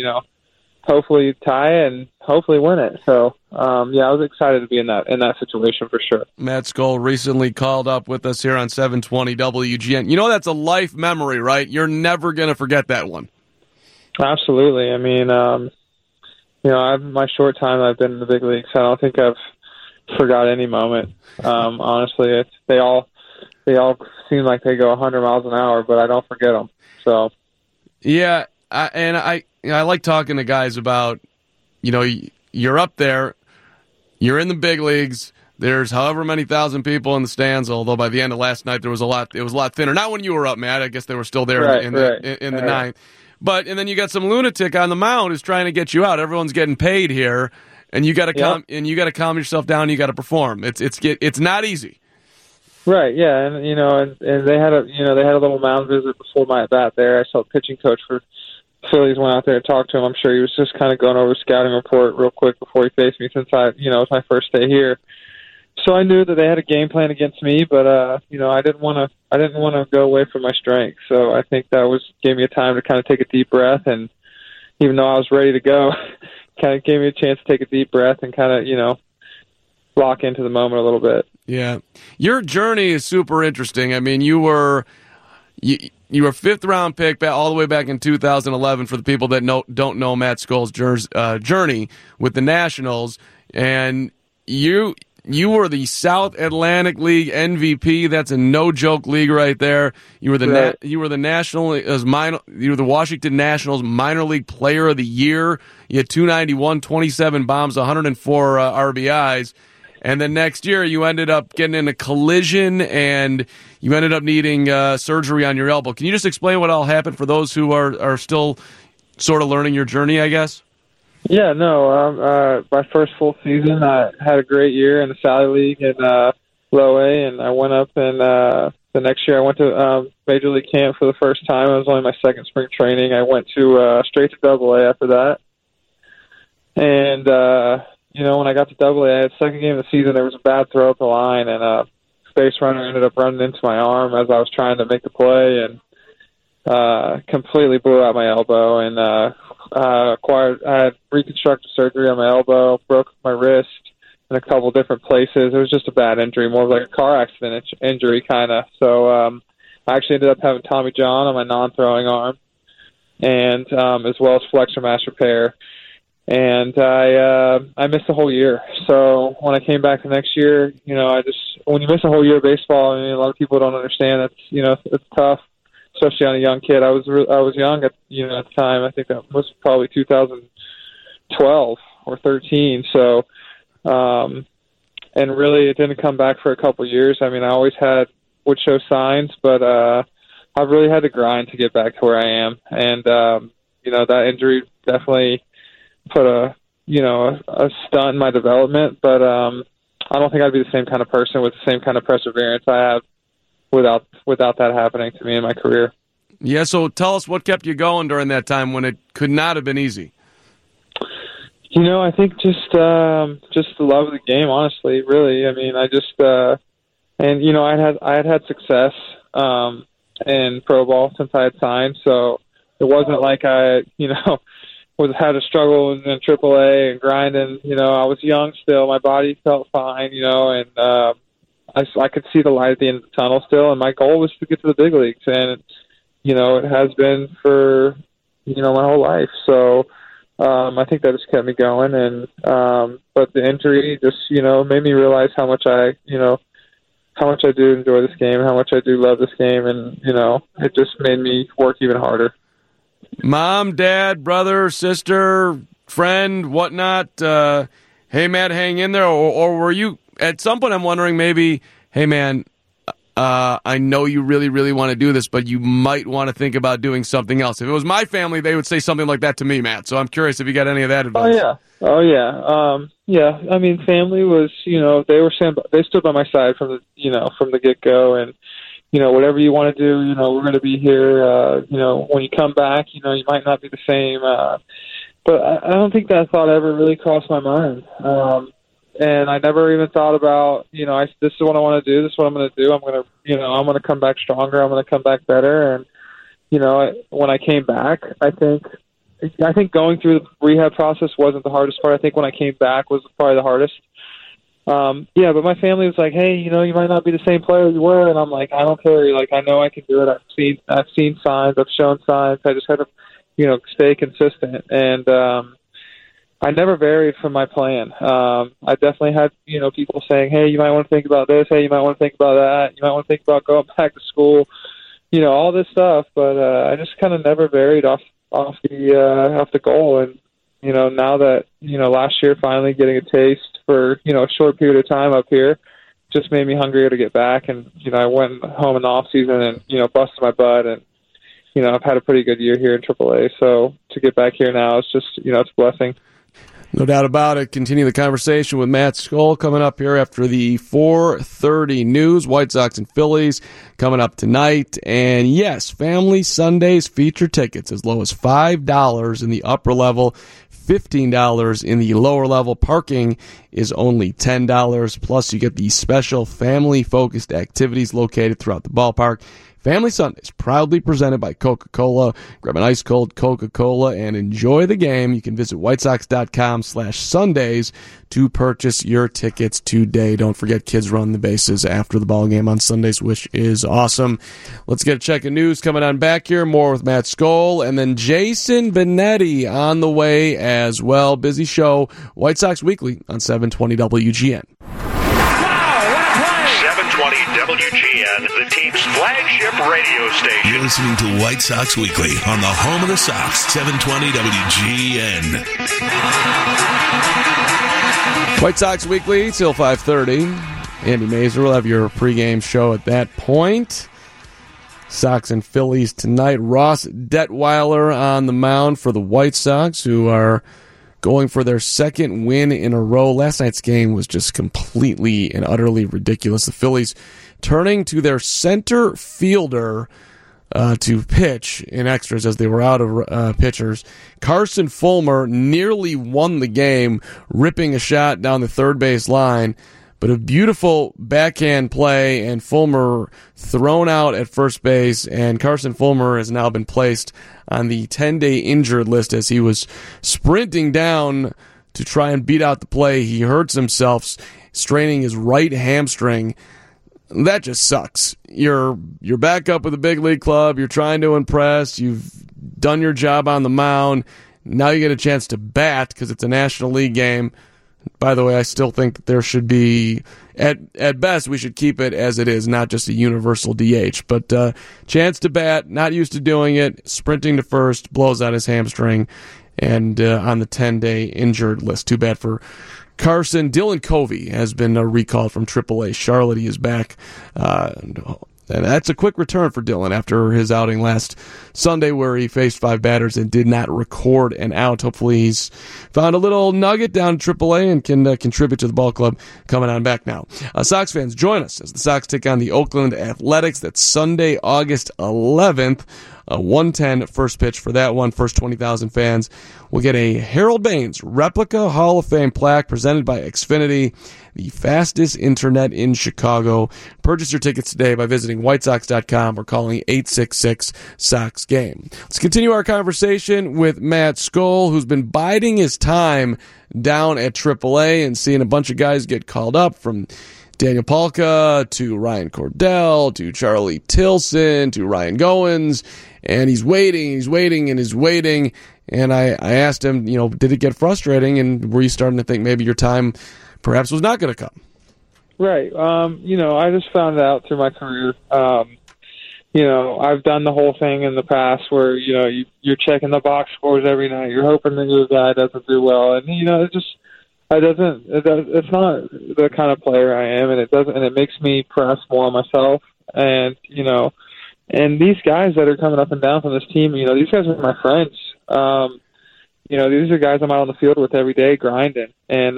hopefully tie and hopefully win it. So, I was excited to be in that situation for sure. Matt Skole recently called up with us here on 720 WGN. That's a life memory, right? You're never going to forget that one. Absolutely. I mean, my short time I've been in the big leagues, I don't think I've forgot any moment. Honestly, they all seem like they go 100 miles an hour, but I don't forget them. So, yeah, I like talking to guys about, you're up there, you're in the big leagues. There's however many thousand people in the stands, although by the end of last night it was a lot thinner. Not when you were up, Matt. I guess they were still there in the ninth. But and then you got some lunatic on the mound who's trying to get you out. Everyone's getting paid here, and you got to calm yourself down. And you got to perform. It's not easy. Right. Yeah. And and they had a little mound visit before my at bat there. I saw the pitching coach for Phillies went out there and talked to him. I'm sure he was just kind of going over the scouting report real quick before he faced me, since it was my first day here. So I knew that they had a game plan against me, but I didn't want to go away from my strength. So I think that gave me a time to kind of take a deep breath, and even though I was ready to go, kind of gave me a chance to take a deep breath and kind of lock into the moment a little bit. Yeah, your journey is super interesting. I mean, you were a fifth round pick all the way back in 2011. For the people that don't know Matt Skole's journey with the Nationals, and you. You were the South Atlantic League MVP. That's a no-joke league right there. You were the the Washington Nationals Minor League Player of the Year. You had 291, 27 bombs, 104 RBIs. And then next year you ended up getting in a collision and you ended up needing surgery on your elbow. Can you just explain what all happened for those who are still sort of learning your journey, I guess? Yeah, no. My first full season, I had a great year in the Sally League and Low A, and I went up. And the next year, I went to Major League camp for the first time. It was only my second spring training. I went to straight to Double A after that. And when I got to Double A, the second game of the season, there was a bad throw up the line, and a base runner ended up running into my arm as I was trying to make the play, and completely blew out my elbow, and I had reconstructive surgery on my elbow, broke my wrist in a couple different places. It was just a bad injury, more like a car accident injury kind of. So I actually ended up having Tommy John on my non-throwing arm, and as well as flexor mass repair. And I missed the whole year. So when I came back the next year, when you miss a whole year of baseball, I mean, a lot of people don't understand. It's tough. Especially on a young kid. I was young at the time. I think that was probably 2012 or 13. So, and really it didn't come back for a couple of years. I mean, I always would show signs, but I've really had to grind to get back to where I am. And that injury definitely put a stunt in my development. But I don't think I'd be the same kind of person with the same kind of perseverance I have without that happening to me in my career. Yeah, so tell us what kept you going during that time when it could not have been easy. I think just the love of the game, honestly, really. I mean, I just and I had success in pro ball since I had signed, so it wasn't like I, had a struggle in AAA and grinding. I was young still. My body felt fine, and I could see the light at the end of the tunnel still, and my goal was to get to the big leagues, and it has been for my whole life. So I think that just kept me going, and but the injury just made me realize how much I do enjoy this game, how much I do love this game, and it just made me work even harder. Mom, dad, brother, sister, friend, whatnot. hey, Matt, hang in there? Or were you, at some point I'm wondering maybe, hey, man, I know you really, really want to do this, but you might want to think about doing something else. If it was my family, they would say something like that to me, Matt. So I'm curious if you got any of that advice. Oh, yeah. Yeah, I mean, family was, you know, they stood by my side from the get-go, and, you know, whatever you want to do, you know, we're going to be here. You know, when you come back, you know, you might not be the same. But I don't think that thought ever really crossed my mind. And I never even thought about, you know, this is what I want to do. This is what I'm going to do. I'm going to come back stronger. I'm going to come back better. And, you know, when I came back, I think going through the rehab process wasn't the hardest part. I think when I came back was probably the hardest. Yeah, but my family was like, hey, you know, you might not be the same player you were. And I'm like, I don't care. Like, I know I can do it. I've seen signs. I've shown signs. I just had to, you know, stay consistent. And, I never varied from my plan. I definitely had, you know, people saying, hey, you might want to think about this. Hey, you might want to think about that. You might want to think about going back to school, you know, all this stuff. But, I just kind of never varied off the goal. And, you know, now that, you know, last year finally getting a taste for, you know, a short period of time up here just made me hungrier to get back. And, you know, I went home in the off season and, you know, busted my butt, and, you know, I've had a pretty good year here in AAA. So to get back here now, it's just, you know, it's a blessing. No doubt about it. Continue the conversation with Matt Skole coming up here after the 4:30 news. White Sox and Phillies coming up tonight. And yes, Family Sundays feature tickets as low as $5 in the upper level, $15 in the lower level. Parking is only $10. Plus, you get the special family-focused activities located throughout the ballpark. Family Sundays, proudly presented by Coca-Cola. Grab an ice-cold Coca-Cola and enjoy the game. You can visit whitesox.com/Sundays to purchase your tickets today. Don't forget, kids run the bases after the ballgame on Sundays, which is awesome. Let's get a check of news coming on back here. More with Matt Skole, and then Jason Benetti on the way as well. Busy show, White Sox Weekly on 720 WGN. WGN, the team's flagship radio station. You're listening to White Sox Weekly on the home of the Sox, 720 WGN. White Sox Weekly till 5:30. Andy Mazur will have your pregame show at that point. Sox and Phillies tonight. Ross Detwiler on the mound for the White Sox, who are going for their second win in a row. Last night's game was just completely and utterly ridiculous. The Phillies turning to their center fielder to pitch in extras as they were out of pitchers. Carson Fulmer nearly won the game, ripping a shot down the third base line. But a beautiful backhand play, and Fulmer thrown out at first base, and Carson Fulmer has now been placed on the 10-day injured list as he was sprinting down to try and beat out the play. He hurts himself, straining his right hamstring. That just sucks. You're back up with a big league club. You're trying to impress. You've done your job on the mound. Now you get a chance to bat because it's a National League game. By the way, I still think that there should be, at best, we should keep it as it is, not just a universal DH. But chance to bat, not used to doing it, sprinting to first, blows out his hamstring, and on the 10-day injured list. Too bad for Carson. Dylan Covey has been recalled from AAA. Charlotte, he is back. And that's a quick return for Dylan after his outing last Sunday where he faced five batters and did not record an out. Hopefully he's found a little nugget down in AAA and can contribute to the ball club coming on back now. Sox fans, join us as the Sox take on the Oakland Athletics. That's Sunday, August 11th. 1:10 first pitch for that one. First 20,000 fans will get a Harold Baines replica Hall of Fame plaque presented by Xfinity, the fastest internet in Chicago. Purchase your tickets today by visiting whitesox.com or calling 866-SOX-GAME. Let's continue our conversation with Matt Skole, who's been biding his time down at AAA and seeing a bunch of guys get called up, from Daniel Palka to Ryan Cordell to Charlie Tilson to Ryan Goins, and he's waiting. And I asked him, you know, did it get frustrating, and were you starting to think maybe your time perhaps was not going to come? Right. You know, I just found out through my career, you know, I've done the whole thing in the past where, you know, you're checking the box scores every night. You're hoping that your guy doesn't do well. And, you know, it's just, It's not the kind of player I am, and it makes me press more on myself. And and these guys that are coming up and down from this team, these guys are my friends. These are guys I'm out on the field with every day grinding, and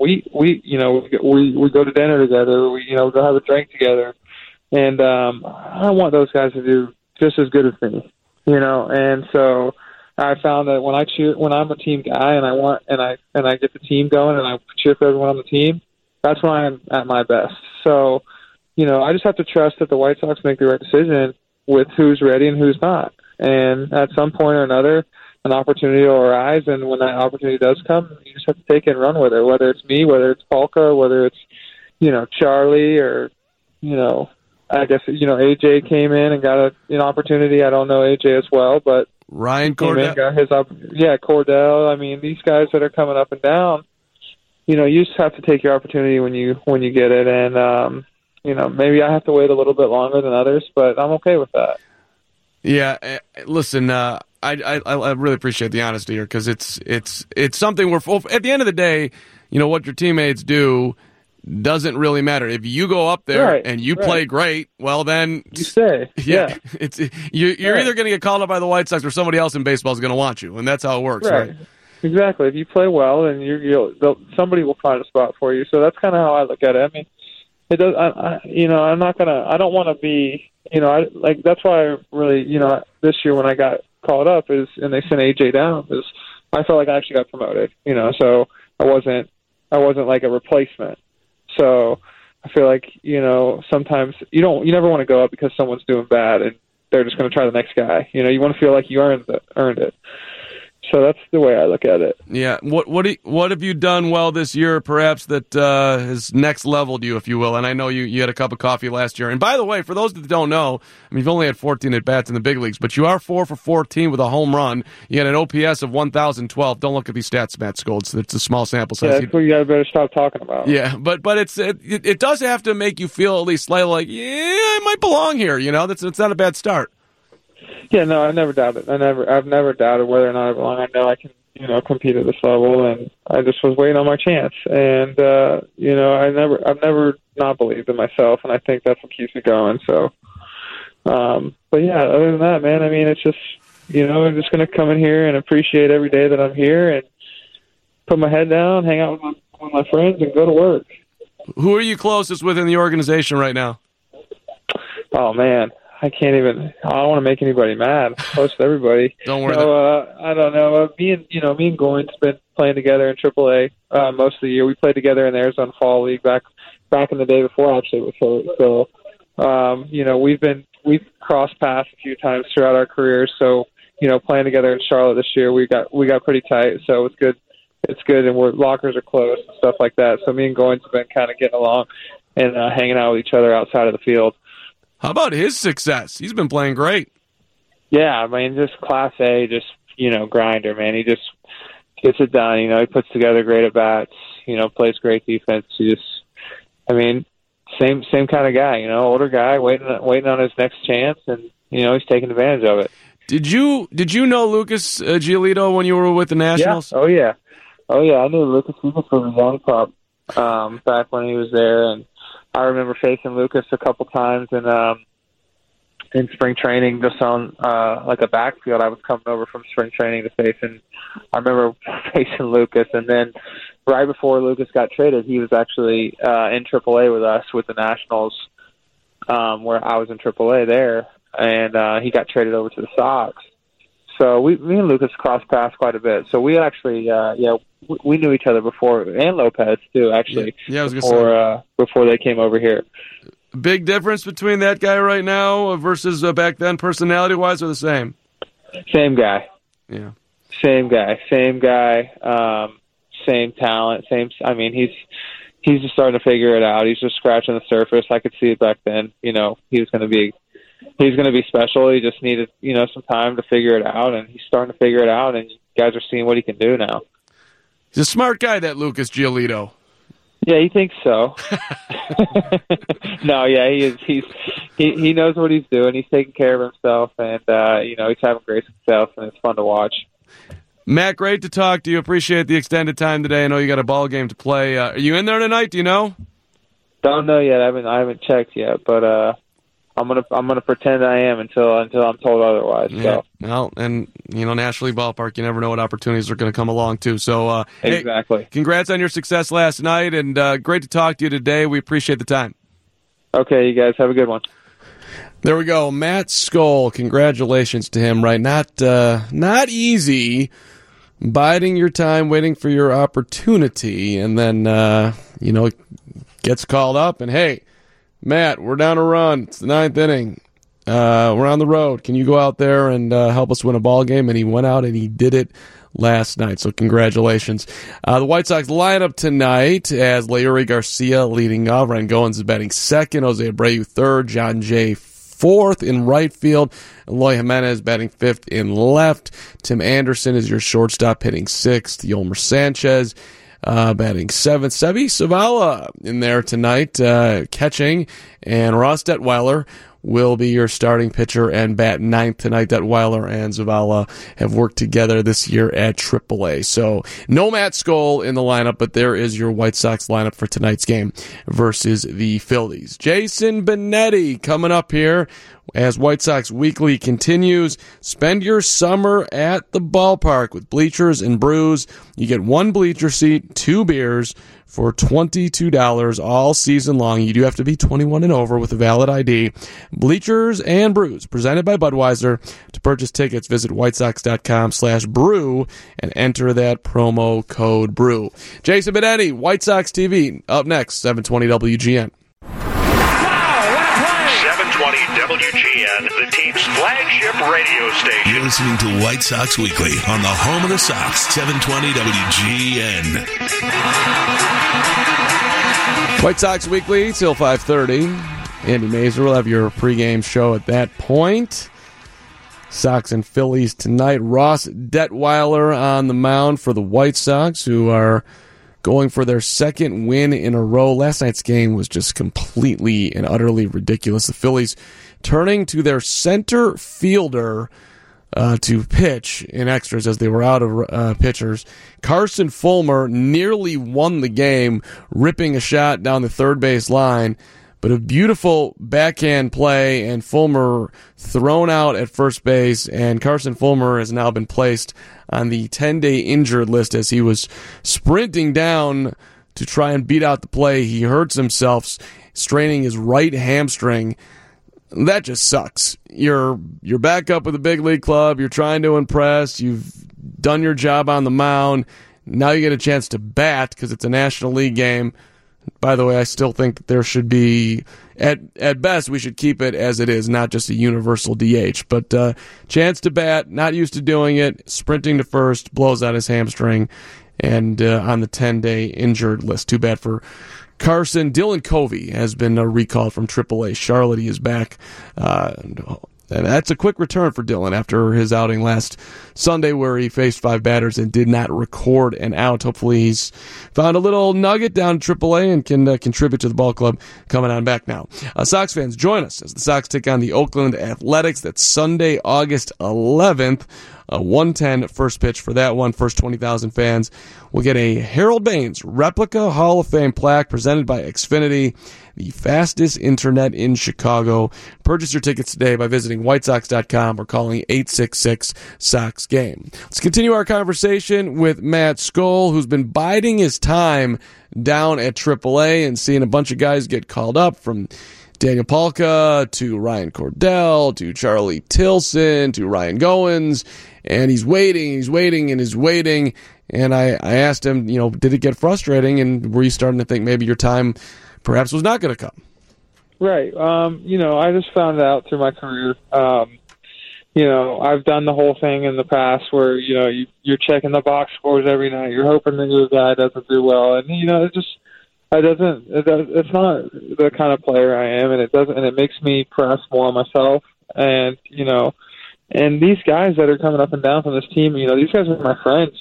we go to dinner together. We go have a drink together, and I want those guys to do just as good as me, And so I found that when I'm a team guy and I get the team going and I cheer for everyone on the team, that's when I'm at my best. So, I just have to trust that the White Sox make the right decision with who's ready and who's not. And at some point or another, an opportunity will arise, and when that opportunity does come, you just have to take it and run with it, whether it's me, whether it's Palka, whether it's, Charlie, or, I guess, A.J. came in and got an opportunity. I don't know A.J. as well, but Ryan Cordell got his Cordell. I mean, these guys that are coming up and down, you just have to take your opportunity when you get it. And, maybe I have to wait a little bit longer than others, but I'm okay with that. Yeah, listen, I really appreciate the honesty here, because it's something we're full. At the end of the day, what your teammates do doesn't really matter. If you go up there and you play great, well then you stay. Yeah. You're either going to get called up by the White Sox or somebody else in baseball is going to want you, and that's how it works, right? Exactly. If you play well, then somebody will find a spot for you. So that's kind of how I look at it. I mean, it does. I'm not gonna. I don't want to be. That's why I really. This year when I got called up and they sent AJ down, I felt like I actually got promoted. So I wasn't like a replacement. So I feel like sometimes you never want to go up because someone's doing bad and they're just going to try the next guy. You want to feel like you earned it. So that's the way I look at it. Yeah. What have you done well this year, perhaps, that has next leveled you, if you will? And I know you had a cup of coffee last year. And by the way, for those that don't know, you've only had 14 at-bats in the big leagues, but you are 4 for 14 with a home run. You had an OPS of 1,012. Don't look at these stats, Matt Skole. It's a small sample size. Yeah, that's what you guys better stop talking about. Yeah, but it does have to make you feel at least slightly like, yeah, I might belong here. It's not a bad start. Yeah, no, I never doubted. I've never doubted whether or not I belong. I know I can, compete at this level, and I just was waiting on my chance. And I've never not believed in myself, and I think that's what keeps me going. So, but yeah, other than that, man, I mean, it's just, I'm just gonna come in here and appreciate every day that I'm here, and put my head down, hang out with my friends, and go to work. Who are you closest with in the organization right now? Oh man. I can't even. I don't want to make anybody mad. I'm close to everybody. Don't worry. So, I don't know. Me and Goins been playing together in AAA most of the year. We played together in the Arizona Fall League back in the day before actually with Phillies. So, we've crossed paths a few times throughout our careers. So, playing together in Charlotte this year, we got pretty tight. So it's good. It's good, and lockers are close and stuff like that. So me and Goins have been kind of getting along and hanging out with each other outside of the field. How about his success? He's been playing great. Yeah, I mean, just Class A, grinder, man. He just gets it done. He puts together great at-bats, plays great defense. He just, I mean, same kind of guy, older guy waiting on his next chance, and, he's taking advantage of it. Did you know Lucas Giolito when you were with the Nationals? Yeah. Oh, yeah. I knew Lucas was a young pup back when he was there, and I remember facing Lucas a couple times in spring training, just on like a backfield. I was coming over from spring training to face, and I remember facing Lucas. And then right before Lucas got traded, he was actually in AAA with us with the Nationals, where I was in AAA there, and he got traded over to the Sox. So me and Lucas crossed paths quite a bit. So we actually, we knew each other before, and Lopez too, actually. Yeah, I was going to say before they came over here. Big difference between that guy right now versus back then, personality-wise, or the same? Same guy. Yeah. Same guy. Same talent. Same. I mean, he's just starting to figure it out. He's just scratching the surface. I could see it back then. He was going to be. He's going to be special. He just needed, some time to figure it out, and he's starting to figure it out, and you guys are seeing what he can do now. He's a smart guy, that Lucas Giolito. Yeah, he thinks so. No, yeah, he is. He knows what he's doing. He's taking care of himself, and he's having great success, and it's fun to watch. Matt, great to talk to you. Appreciate the extended time today. I know you got a ball game to play. Are you in there tonight? Do you know? Don't know yet. I haven't checked yet, but I'm gonna pretend I am until I'm told otherwise. So. Yeah. Well, and you know, National League ballpark, you never know what opportunities are going to come along too. So exactly. Hey, congrats on your success last night, and great to talk to you today. We appreciate the time. Okay, you guys have a good one. There we go, Matt Skole. Congratulations to him. Right, not easy. Biding your time, waiting for your opportunity, and then you know, gets called up and hey, Matt, we're down a run. It's the ninth inning. We're on the road. Can you go out there and help us win a ball game? And he went out and he did it last night. So congratulations. The White Sox lineup tonight as Leury Garcia leading off. Ryan Goins is batting second. Jose Abreu third. John Jay fourth in right field. Eloy Jimenez batting fifth in left. Tim Anderson is your shortstop hitting sixth. Yolmer Sanchez batting seventh. Sebi Zavala in there tonight, catching, and Ross Detwiler will be your starting pitcher and bat ninth tonight. Detwiler and Zavala have worked together this year at AAA. So no Matt Skole in the lineup, but there is your White Sox lineup for tonight's game versus the Phillies. Jason Benetti coming up here as White Sox Weekly continues. Spend your summer at the ballpark with Bleachers and Brews. You get one bleacher seat, two beers for $22 all season long. You do have to be 21 and over with a valid ID. Bleachers and Brews, presented by Budweiser. To purchase tickets, visit whitesox.com/brew and enter that promo code brew. Jason Benetti, White Sox TV, up next, 720 WGN. WGN, the team's flagship radio station. You're listening to White Sox Weekly on the home of the Sox, 720 WGN. White Sox Weekly till 5:30. Andy Mazur will have your pregame show at that point. Sox and Phillies tonight. Ross Detwiler on the mound for the White Sox, who are going for their second win in a row. Last night's game was just completely and utterly ridiculous. The Phillies turning to their center fielder to pitch in extras as they were out of pitchers. Carson Fulmer nearly won the game, ripping a shot down the third base line, but a beautiful backhand play and Fulmer thrown out at first base, and Carson Fulmer has now been placed on the 10-day injured list as he was sprinting down to try and beat out the play. He hurts himself, straining his right hamstring. That just sucks. You're back up with a big league club. You're trying to impress. You've done your job on the mound. Now you get a chance to bat because it's a National League game. By the way, I still think there should be, at best, we should keep it as it is, not just a universal DH. But chance to bat, not used to doing it, sprinting to first, blows out his hamstring, and on the 10-day injured list. Too bad for Carson. Dylan Covey has been recalled from AAA. Charlotte is back. And that's a quick return for Dylan after his outing last Sunday where he faced five batters and did not record an out. Hopefully he's found a little nugget down in AAA and can contribute to the ball club coming on back now. Sox fans, join us as the Sox take on the Oakland Athletics. That's Sunday, August 11th. 1:10 first pitch for that one. First 20,000 fans will get a Harold Baines replica Hall of Fame plaque presented by Xfinity, the fastest internet in Chicago. Purchase your tickets today by visiting whitesox.com or calling 866-SOX-GAME. Let's continue our conversation with Matt Skole, who's been biding his time down at AAA and seeing a bunch of guys get called up, from Daniel Palka to Ryan Cordell to Charlie Tilson to Ryan Goins, and he's waiting. And I asked him, you know, did it get frustrating, and were you starting to think maybe your time perhaps was not going to come? Right. You know, I just found out through my career, you know, I've done the whole thing in the past where, you know, you're checking the box scores every night. You're hoping that your guy doesn't do well. And, you know, it's not the kind of player I am, and it makes me press more on myself. And, you know, and these guys that are coming up and down from this team, you know, these guys are my friends.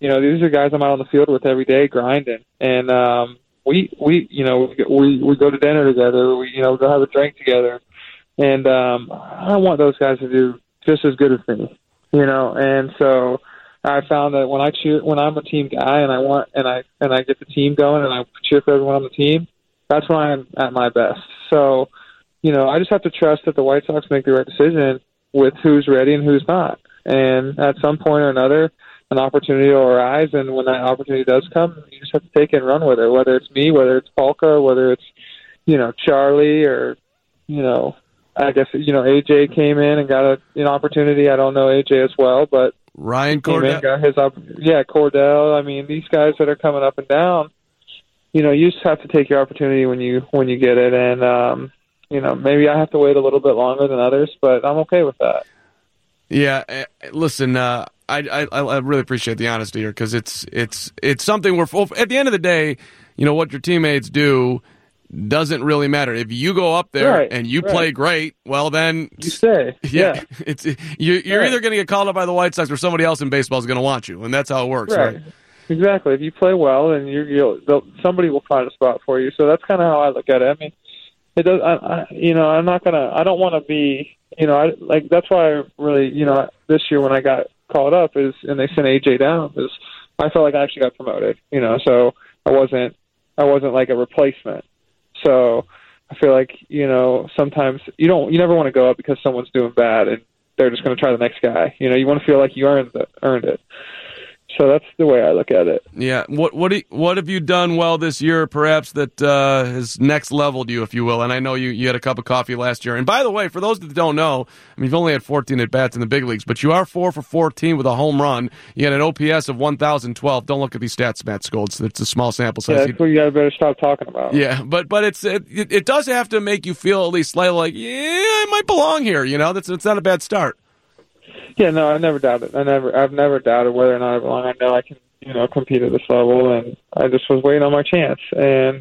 You know, these are guys I'm out on the field with every day grinding. And, we go to dinner together. We go have a drink together. And, I want those guys to do just as good as me. you know. And so I found that when I cheer, when I'm a team guy and I want and I get the team going and I cheer for everyone on the team, that's when I'm at my best. So, you know, I just have to trust that the White Sox make the right decision with who's ready and who's not. And at some point or another, an opportunity will arise, and when that opportunity does come, you just have to take it and run with it, whether it's me, whether it's Palka, whether it's, you know, Charlie, or, you know, I guess, you know, A.J. came in and got an opportunity. I don't know A.J. as well, but Ryan Cordell got his Cordell. I mean, these guys that are coming up and down, you know, you just have to take your opportunity when you get it. And, you know, maybe I have to wait a little bit longer than others, but I'm okay with that. Yeah, listen, I really appreciate the honesty here, because it's something we're full. At the end of the day, you know what your teammates do doesn't really matter. If you go up there and you play great, well then you stay. Yeah, it's you're either going to get called up by the White Sox or somebody else in baseball is going to want you, and that's how it works, right? Exactly. If you play well, then somebody will find a spot for you. So that's kind of how I look at it. I mean, it does. I'm not gonna. I don't want to be. You know, that's why I really, you know, this year when I got called up and they sent AJ down, is I felt like I actually got promoted, you know, so I wasn't like a replacement. So I feel like, you know, sometimes you never want to go up because someone's doing bad and they're just going to try the next guy. You know, you want to feel like you earned it. So that's the way I look at it. Yeah. What have you done well this year, perhaps, that has next leveled you, if you will? And I know you had a cup of coffee last year. And by the way, for those that don't know, I mean, you've only had 14 at-bats in the big leagues, but you are 4 for 14 with a home run. You had an OPS of 1,012. Don't look at these stats, Matt Skole. It's a small sample size. Yeah, that's what you guys better stop talking about. Yeah, but it does have to make you feel at least slightly like, yeah, I might belong here. You know, it's not a bad start. Yeah, no, I never doubted. I've never doubted whether or not I belong. I know I can, you know, compete at this level, and I just was waiting on my chance. And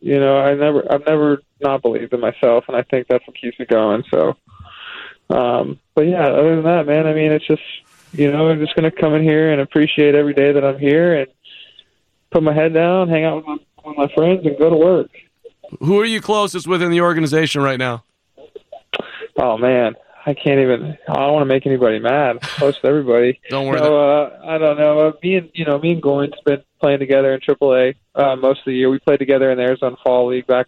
you know, I've never not believed in myself, and I think that's what keeps me going. So, but yeah, other than that, man, I mean, it's just, you know, I'm just gonna come in here and appreciate every day that I'm here, and put my head down, hang out with my friends, and go to work. Who are you closest with in the organization right now? Oh man. I can't even. I don't want to make anybody mad. I'm close to everybody. Don't worry. So, I don't know. Me and Goins been playing together in AAA most of the year. We played together in the Arizona Fall League back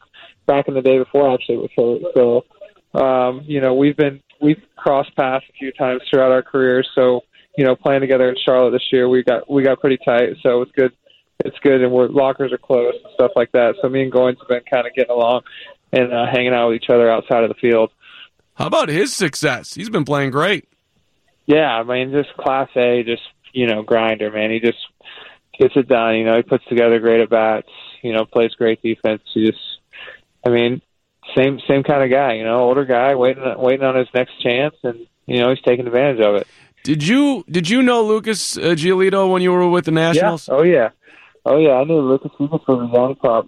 in the day before, actually, with Phil. So, you know, we've crossed paths a few times throughout our careers. So, you know, playing together in Charlotte this year, we got pretty tight. So it's good. It's good, and lockers are close and stuff like that. So me and Goins have been kind of getting along and hanging out with each other outside of the field. How about his success? He's been playing great. Yeah, I mean, just Class A, just, you know, grinder, man. He just gets it done. You know, he puts together great at-bats, you know, plays great defense. He just, I mean, same kind of guy, you know, older guy waiting on his next chance, and, you know, he's taking advantage of it. Did you know Lucas Giolito when you were with the Nationals? Yeah. Oh, yeah. I knew Lucas was a young pup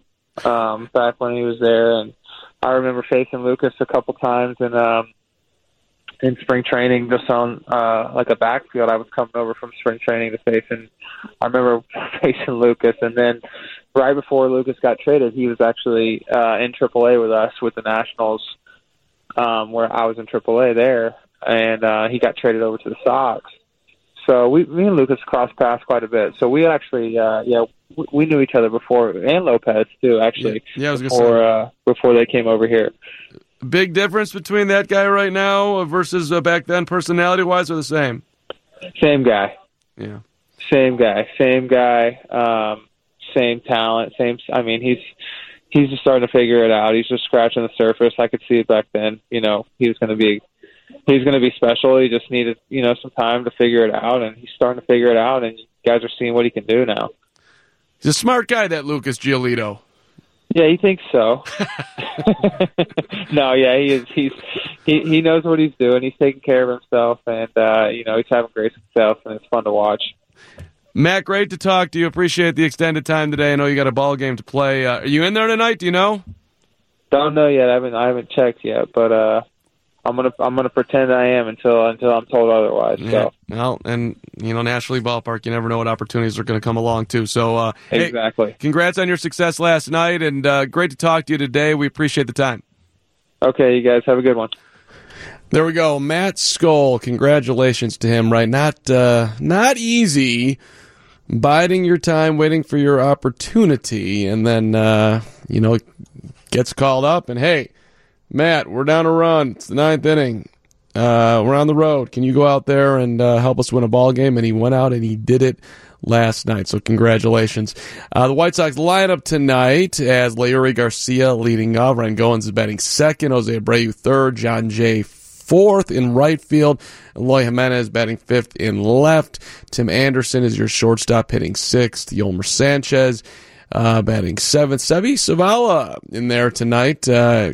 back when he was there, and I remember facing Lucas a couple times in spring training, just on like a backfield. I was coming over from spring training to face, and I remember facing Lucas. And then right before Lucas got traded, he was actually in AAA with us, with the Nationals, where I was in AAA there, and he got traded over to the Sox. So me and Lucas crossed paths quite a bit. So we actually, we knew each other before, and Lopez too, actually. Yeah, I was going to say before they came over here. Big difference between that guy right now versus back then, personality-wise, or the same? Same guy. Yeah. Same guy. Same talent. Same. I mean, he's just starting to figure it out. He's just scratching the surface. I could see it back then. You know, he's going to be special. He just needed, you know, some time to figure it out, and he's starting to figure it out. And you guys are seeing what he can do now. He's a smart guy, that Lucas Giolito. Yeah, he thinks so. No, yeah, he is. He knows what he's doing. He's taking care of himself, and you know, he's having great success, and it's fun to watch. Matt, great to talk to you. Appreciate the extended time today. I know you got a ball game to play. Are you in there tonight? Do you know? Don't know yet. I haven't checked yet, but. I'm gonna pretend I am until I'm told otherwise. So. Yeah. Well, and you know, National League ballpark, you never know what opportunities are going to come along too. So exactly. Hey, congrats on your success last night, and great to talk to you today. We appreciate the time. Okay, you guys have a good one. There we go. Matt Skole, congratulations to him. Right, not easy. Biding your time, waiting for your opportunity, and then, gets called up, and hey, Matt, we're down a run. It's the ninth inning. We're on the road. Can you go out there and help us win a ball game? And he went out and he did it last night, so congratulations. The White Sox lineup tonight as Leury Garcia leading off. Ryan Goins is batting second, Jose Abreu third, John Jay fourth in right field, Eloy Jimenez batting fifth in left. Tim Anderson is your shortstop, hitting sixth. Yolmer Sanchez batting seventh. Seve Zavala in there tonight,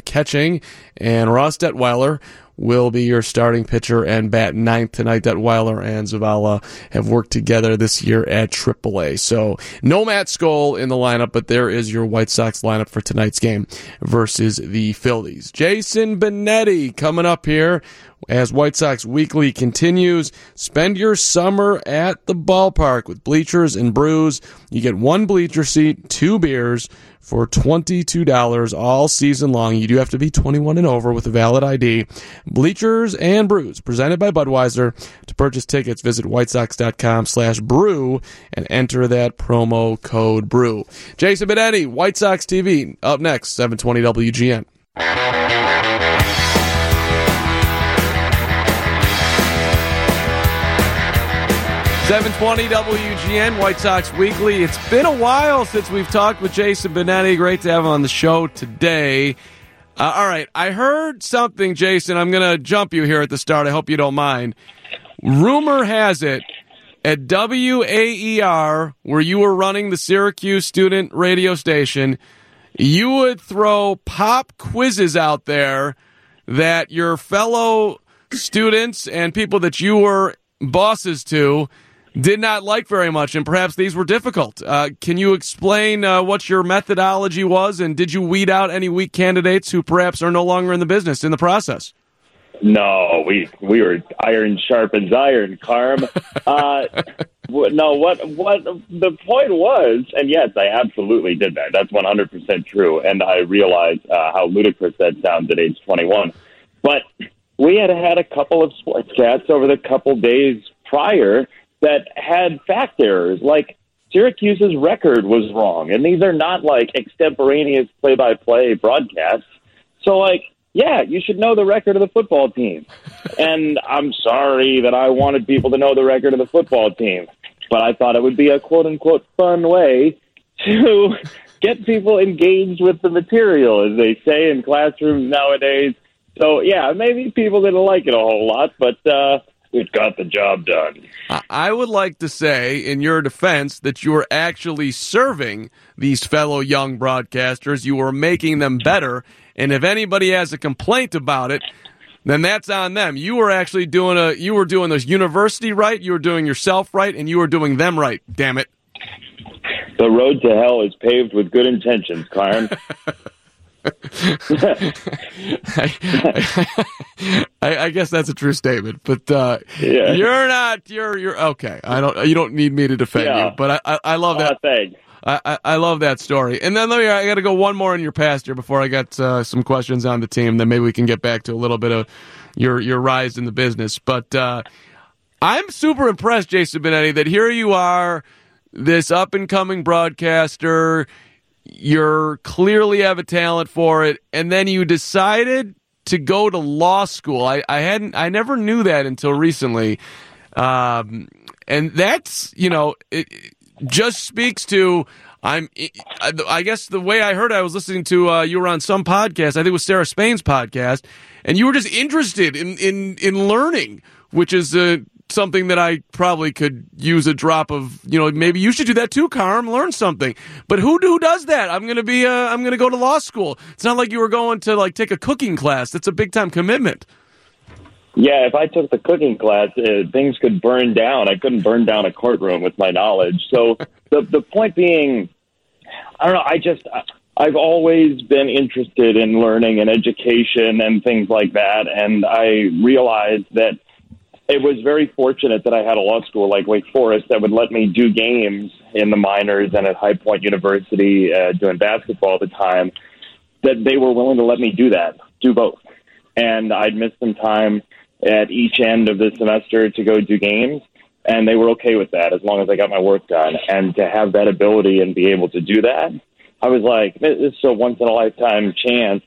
catching, and Ross Detwiler will be your starting pitcher and bat ninth tonight. Detwiler and Zavala have worked together this year at AAA. So no Matt Skole in the lineup, but there is your White Sox lineup for tonight's game versus the Phillies. Jason Benetti coming up here as White Sox Weekly continues. Spend your summer at the ballpark with Bleachers and Brews. You get one bleacher seat, two beers for $22 all season long. You do have to be 21 and over with a valid ID. Bleachers and Brews, presented by Budweiser. To purchase tickets, visit whitesox.com/brew and enter that promo code brew. Jason Benetti, White Sox TV, up next, 720 WGN. WGN, White Sox Weekly. It's been a while since we've talked with Jason Benetti. Great to have him on the show today. All right, I heard something, Jason. I'm going to jump you here at the start. I hope you don't mind. Rumor has it, at WAER, where you were running the Syracuse student radio station, you would throw pop quizzes out there that your fellow students and people that you were bosses to did not like very much, and perhaps these were difficult. Can you explain what your methodology was, and did you weed out any weak candidates who perhaps are no longer in the business in the process? No, we were iron sharpens iron, Carm. No, what the point was, and yes, I absolutely did that. That's 100% true, and I realize how ludicrous that sounds at age 21. But we had a couple of sportscasts over the couple days prior that had fact errors, like Syracuse's record was wrong. And these are not like extemporaneous play-by-play broadcasts. So like, yeah, you should know the record of the football team. And I'm sorry that I wanted people to know the record of the football team, but I thought it would be a quote-unquote fun way to get people engaged with the material, as they say in classrooms nowadays. So, yeah, maybe people didn't like it a whole lot, but it got the job done. I would like to say, in your defense, that you were actually serving these fellow young broadcasters. You were making them better, and if anybody has a complaint about it, then that's on them. You were actually doing this university right, you were doing yourself right, and you were doing them right, damn it. The road to hell is paved with good intentions, Carm. I guess that's a true statement, but yeah. You're okay. You don't need me to defend you, but I love that. I love that story. And then I got to go one more in your past year before I got some questions on the team. Then maybe we can get back to a little bit of your rise in the business. But I'm super impressed, Jason Benetti, that here you are, this up and coming broadcaster. You clearly have a talent for it, and then you decided to go to law school. I never knew that until recently, and that's it just speaks to I guess the way I heard it, I was listening to you were on some podcast, I think it was Sarah Spain's podcast, and you were just interested in learning, which is something that I probably could use a drop of, maybe you should do that too, Carm, learn something. But who does that? I'm going to go to law school. It's not like you were going to take a cooking class. That's a big time commitment. Yeah. If I took the cooking class, things could burn down. I couldn't burn down a courtroom with my knowledge. So the point being, I don't know. I've always been interested in learning and education and things like that. And I realized that it was very fortunate that I had a law school like Wake Forest that would let me do games in the minors and at High Point University doing basketball at the time, that they were willing to let me do both. and I'd missed some time at each end of the semester to go do games, and they were okay with that as long as I got my work done. And to have that ability and be able to do that, I was like, this is a once-in-a-lifetime chance.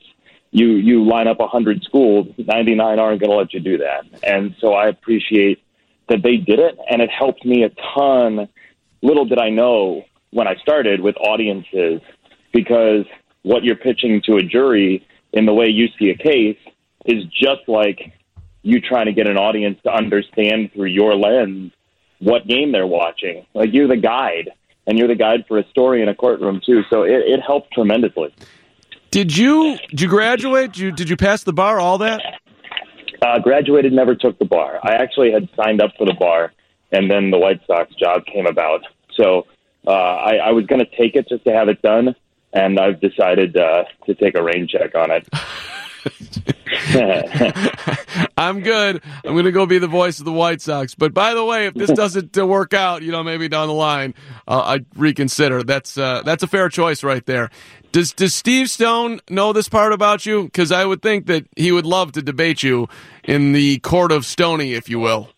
You line up 100 schools, 99 aren't going to let you do that. And so I appreciate that they did it, and it helped me a ton. Little did I know when I started with audiences, because what you're pitching to a jury in the way you see a case is just like you trying to get an audience to understand through your lens what game they're watching. Like, you're the guide, and you're the guide for a story in a courtroom too. So it helped tremendously. Did you graduate? Did you pass the bar, all that? Graduated, never took the bar. I actually had signed up for the bar, and then the White Sox job came about. So I was going to take it just to have it done, and I've decided to take a rain check on it. I'm good. I'm going to go be the voice of the White Sox. But by the way, if this doesn't work out, maybe down the line, I'd reconsider. That's a fair choice right there. Does Steve Stone know this part about you? Because I would think that he would love to debate you in the court of Stoney, if you will.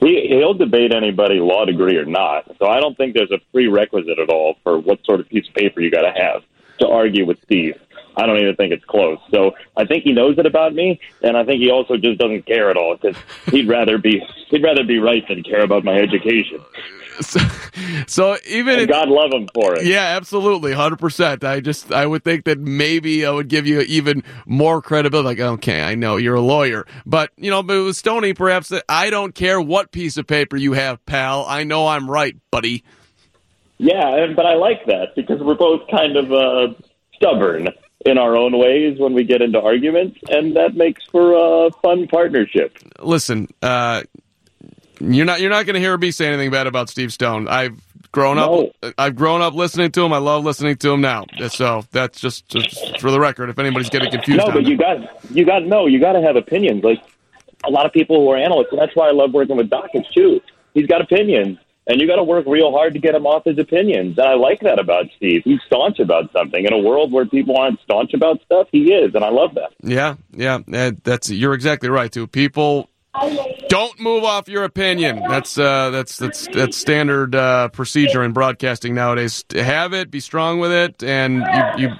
He'll debate anybody, law degree or not. So I don't think there's a prerequisite at all for what sort of piece of paper you got to have to argue with Steve. I don't even think it's close. So I think he knows it about me, and I think he also just doesn't care at all, because he'd rather be right than care about my education. So even if, God love him for it. Yeah, absolutely, 100%. I would think that maybe I would give you even more credibility. Like, okay, I know you're a lawyer, but but with Stoney, perhaps that I don't care what piece of paper you have, pal. I know I'm right, buddy. Yeah, but I like that because we're both kind of stubborn in our own ways when we get into arguments, and that makes for a fun partnership. Listen, you're not going to hear me say anything bad about Steve Stone. I've grown up listening to him. I love listening to him now. So that's just for the record. If anybody's getting confused, no, but you got to have opinions. Like a lot of people who are analysts, and that's why I love working with Dawkins too. He's got opinions. And you got to work real hard to get him off his opinions. And I like that about Steve. He's staunch about something. In a world where people aren't staunch about stuff, he is, and I love that. Yeah, you're exactly right, too. People don't move off your opinion. That's standard procedure in broadcasting nowadays. Have it, be strong with it, and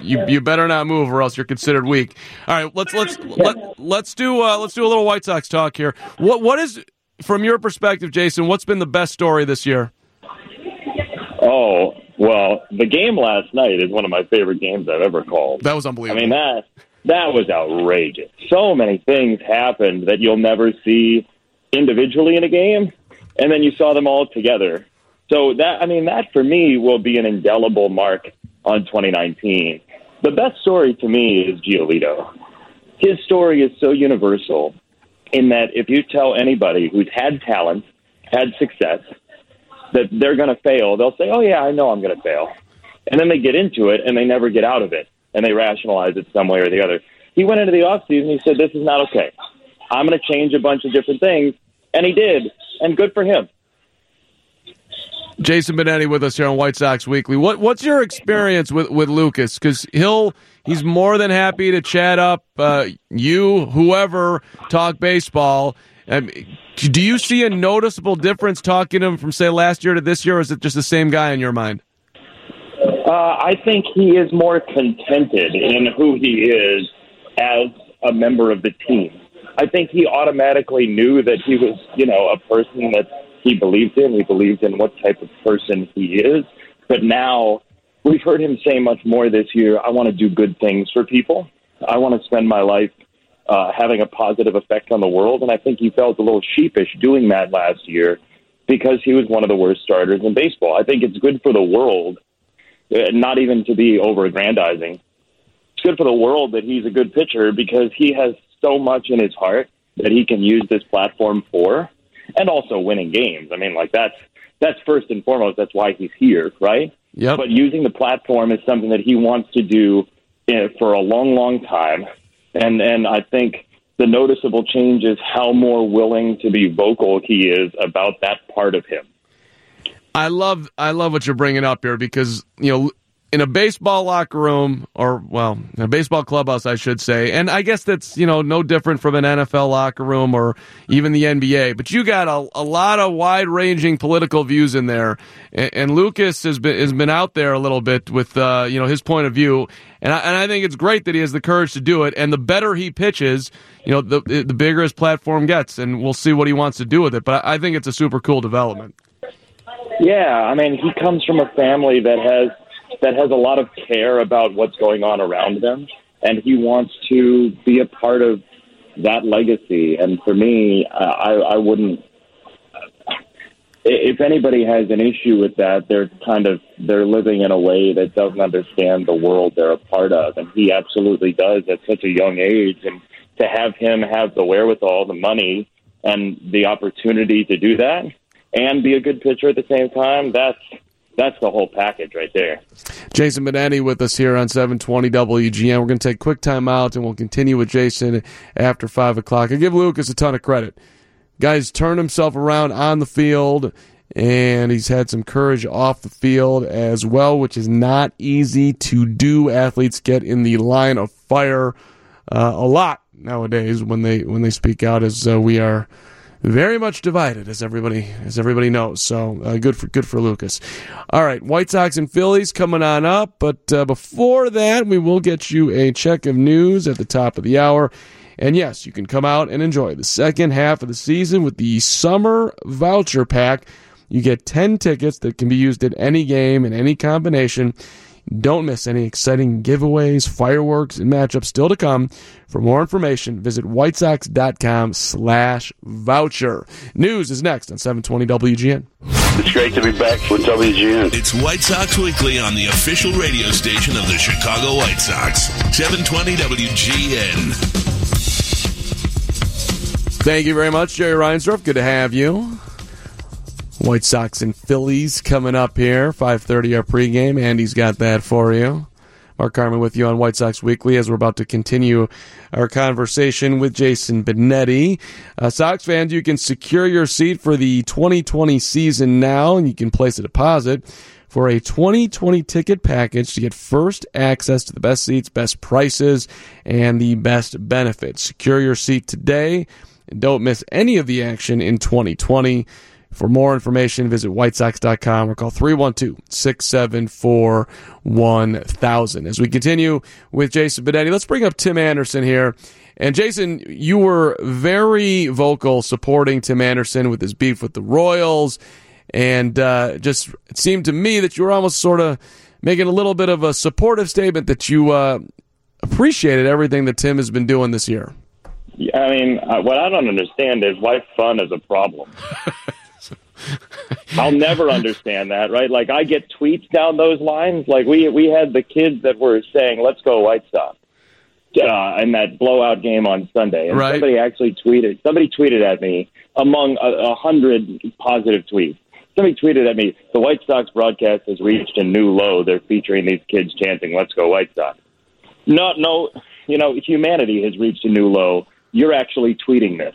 you better not move, or else you're considered weak. All right, let's do a little White Sox talk here. What is? From your perspective, Jason, what's been the best story this year? Oh, well, the game last night is one of my favorite games I've ever called. That was unbelievable. I mean, that was outrageous. So many things happened that you'll never see individually in a game, and then you saw them all together. So that for me will be an indelible mark on 2019. The best story to me is Giolito. His story is so universal, in that if you tell anybody who's had talent, had success, that they're going to fail, they'll say, oh, yeah, I know I'm going to fail. And then they get into it, and they never get out of it, and they rationalize it some way or the other. He went into the offseason, he said, this is not okay. I'm going to change a bunch of different things, and he did, and good for him. Jason Benetti with us here on White Sox Weekly. What's your experience with Lucas? Because he's more than happy to chat up whoever, talk baseball. Do you see a noticeable difference talking to him from, say, last year to this year, or is it just the same guy in your mind? I think he is more contented in who he is as a member of the team. I think he automatically knew that he was, a person that he believed in. He believed in what type of person he is. But now we've heard him say much more this year. I want to do good things for people. I want to spend my life having a positive effect on the world. And I think he felt a little sheepish doing that last year because he was one of the worst starters in baseball. I think it's good for the world, not even to be over-aggrandizing. It's good for the world that he's a good pitcher because he has so much in his heart that he can use this platform for. And also winning games. I mean, like that's first and foremost. That's why he's here, right? Yep. But using the platform is something that he wants to do for a long, long time. And I think the noticeable change is how more willing to be vocal he is about that part of him. I love what you're bringing up here because in a baseball locker room, or, well, in a baseball clubhouse, I should say, and I guess that's, you know, no different from an NFL locker room or even the NBA, but you got a lot of wide-ranging political views in there, and Lucas has been out there a little bit with, you know, his point of view, and I think it's great that he has the courage to do it, and the better he pitches, you know, the bigger his platform gets, and we'll see what he wants to do with it, but I think it's a super cool development. Yeah, I mean, he comes from a family that has a lot of care about what's going on around them, and he wants to be a part of that legacy. And for me, I wouldn't. If anybody has an issue with that, they're living in a way that doesn't understand the world they're a part of, and he absolutely does at such a young age. And to have him have the wherewithal, the money, and the opportunity to do that, and be a good pitcher at the same time, that's the whole package right there. Jason Benetti with us here on 720 WGN. We're going to take a quick time out, and we'll continue with Jason after 5 o'clock. I give Lucas a ton of credit. Guy's turned himself around on the field, and he's had some courage off the field as well, which is not easy to do. Athletes get in the line of fire a lot nowadays when they speak out, as we are very much divided, as everybody knows. So good for Lucas. All right, White Sox and Phillies coming on up, but before that, we will get you a check of news at the top of the hour. And yes, you can come out and enjoy the second half of the season with the Summer Voucher Pack. You get 10 tickets that can be used at any game in any combination. Don't miss any exciting giveaways, fireworks, and matchups still to come. For more information, visit whitesox.com/voucher. News is next on 720 WGN. It's great to be back with WGN. It's White Sox Weekly on the official radio station of the Chicago White Sox, 720 WGN. Thank you very much, Jerry Reinsdorf. Good to have you. White Sox and Phillies coming up here, 5:30 our pregame. Andy's got that for you. Mark Carman with you on White Sox Weekly as we're about to continue our conversation with Jason Benetti. Sox fans, you can secure your seat for the 2020 season now, and you can place a deposit for a 2020 ticket package to get first access to the best seats, best prices, and the best benefits. Secure your seat today, and don't miss any of the action in 2020. For more information, visit whitesox.com or call 312-674-1000. As we continue with Jason Benetti, let's bring up Tim Anderson here. And Jason, you were very vocal supporting Tim Anderson with his beef with the Royals. And just it seemed to me that you were almost sort of making a little bit of a supportive statement that you appreciated everything that Tim has been doing this year. Yeah, I mean, what I don't understand is why fun is a problem. I'll never understand that, right? Like, I get tweets down those lines. Like, we had the kids that were saying, "Let's go White Sox," in that blowout game on Sunday. And right. Somebody tweeted at me, among 100 positive tweets. Somebody tweeted at me, "The White Sox broadcast has reached a new low. They're featuring these kids chanting, 'Let's go White Sox.'" No, you know, humanity has reached a new low. You're actually tweeting this.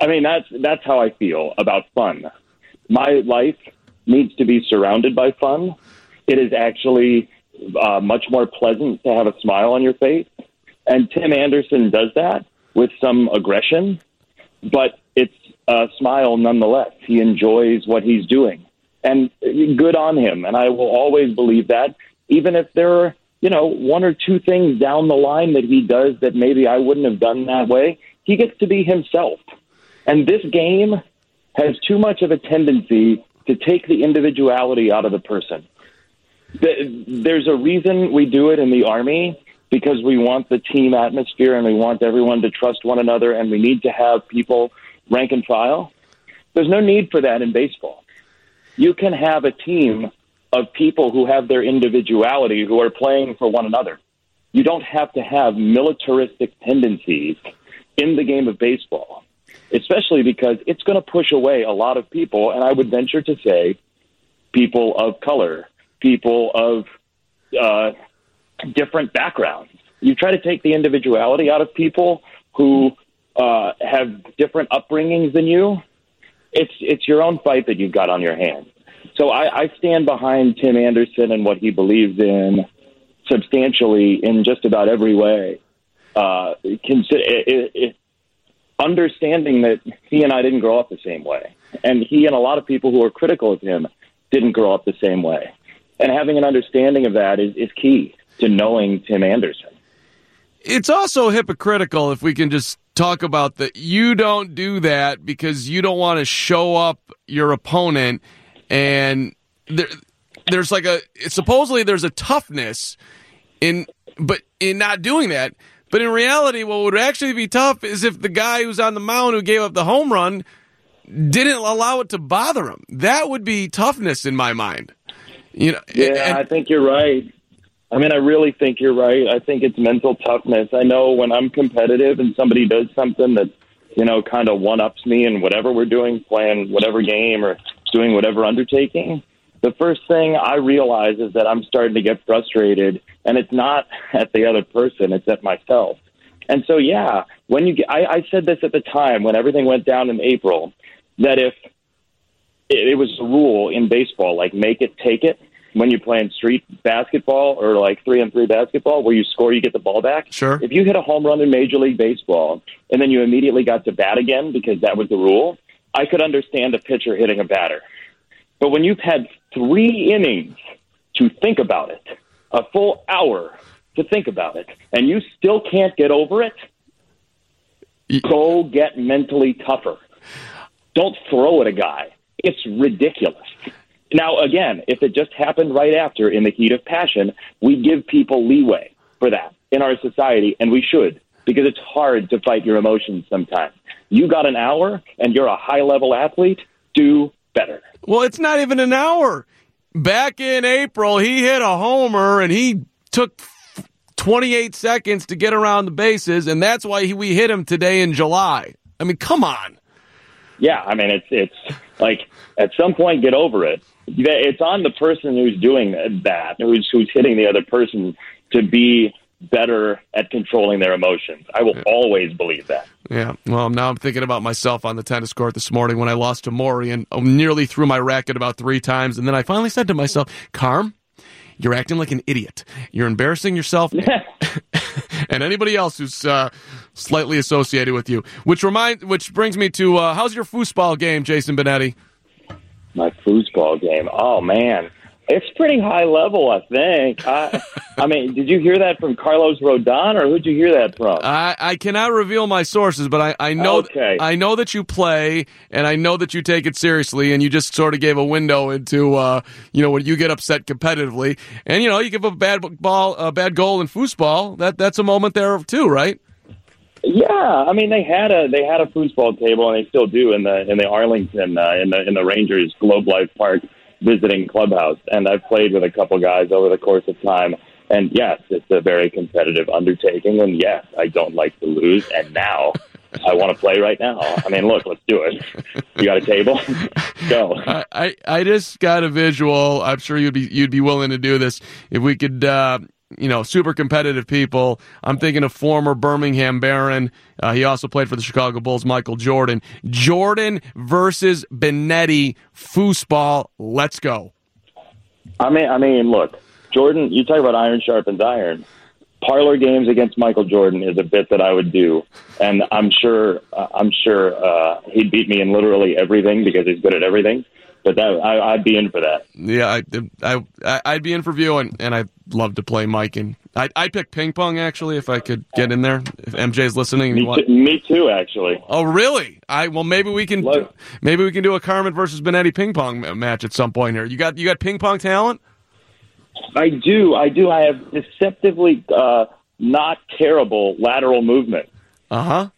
I mean, that's how I feel about fun. My life needs to be surrounded by fun. It is actually much more pleasant to have a smile on your face. And Tim Anderson does that with some aggression, but it's a smile nonetheless. He enjoys what he's doing, and good on him. And I will always believe that, even if there are, you know, one or two things down the line that he does that maybe I wouldn't have done that way. He gets to be himself. And this game has too much of a tendency to take the individuality out of the person. There's a reason we do it in the Army, because we want the team atmosphere and we want everyone to trust one another, and we need to have people rank and file. There's no need for that in baseball. You can have a team of people who have their individuality, who are playing for one another. You don't have to have militaristic tendencies in the game of baseball, especially because it's going to push away a lot of people, and I would venture to say people of color, people of different backgrounds. You try to take the individuality out of people who have different upbringings than you, it's your own fight that you've got on your hands. So I stand behind Tim Anderson and what he believes in substantially in just about every way. Understanding that he and I didn't grow up the same way, and he and a lot of people who are critical of him didn't grow up the same way. And having an understanding of that is key to knowing Tim Anderson. It's also hypocritical, if we can just talk about that. You don't do that because you don't want to show up your opponent, and there's like a supposedly there's a toughness in not doing that. But in reality, what would actually be tough is if the guy who's on the mound who gave up the home run didn't allow it to bother him. That would be toughness in my mind. You know? Yeah, I think you're right. I mean, I really think you're right. I think it's mental toughness. I know when I'm competitive and somebody does something that, you know, kind of one-ups me in whatever we're doing, playing whatever game or doing whatever undertaking, the first thing I realize is that I'm starting to get frustrated, and it's not at the other person, it's at myself. And so, yeah, when you get, I said this at the time when everything went down in April, that if it was a rule in baseball, like make it, take it, when you're playing street basketball or like 3-on-3 basketball where you score, you get the ball back. Sure. If you hit a home run in Major League Baseball and then you immediately got to bat again because that was the rule, I could understand a pitcher hitting a batter. But when you've had 3 innings to think about it, a full hour to think about it, and you still can't get over it, go get mentally tougher. Don't throw at a guy. It's ridiculous. Now, again, if it just happened right after in the heat of passion, we give people leeway for that in our society, and we should, because it's hard to fight your emotions sometimes. You got an hour, and you're a high-level athlete, do better. Well, it's not even an hour. Back in April, he hit a homer, and he took 28 seconds to get around the bases, and that's why we hit him today in July. I mean, come on. Yeah, I mean, it's like at some point, get over it. It's on the person who's doing that, who's hitting the other person, to be better at controlling their emotions. I will always believe that. Yeah, well, now I'm thinking about myself on the tennis court this morning when I lost to Maury and nearly threw my racket about 3 times. And then I finally said to myself, Carm, you're acting like an idiot. You're embarrassing yourself and anybody else who's slightly associated with you. Which brings me to, how's your foosball game, Jason Benetti? My foosball game. Oh, man. It's pretty high level, I think. I mean, did you hear that from Carlos Rodon, or who'd you hear that from? I cannot reveal my sources, but I know okay. I know that you play, and I know that you take it seriously, and you just sort of gave a window into when you get upset competitively, and you give a bad goal in foosball. That's a moment there too, right? Yeah, I mean they had a foosball table, and they still do in the Arlington in the Rangers Globe Life Park visiting clubhouse, and I've played with a couple guys over the course of time, and yes, it's a very competitive undertaking, and yes, I don't like to lose, and now I want to play right now. I mean, look, let's do it. You got a table? Go. I just got a visual. I'm sure you'd be willing to do this if we could. Super competitive people. I'm thinking of former Birmingham Baron. He also played for the Chicago Bulls, Michael Jordan. Jordan versus Benetti, foosball. Let's go. I mean, look, Jordan, you talk about iron sharpens iron. Parlor games against Michael Jordan is a bit that I would do, and I'm sure he'd beat me in literally everything because he's good at everything. But I'd be in for that. Yeah, I'd be in for viewing, and I'd love to play Mike. And I'd pick ping pong, actually, if I could get in there, if MJ's listening. Me too, actually. Oh, really? Maybe we can do a Carman versus Benetti ping pong match at some point here. You got ping pong talent? I do. I have deceptively not terrible lateral movement. Uh-huh.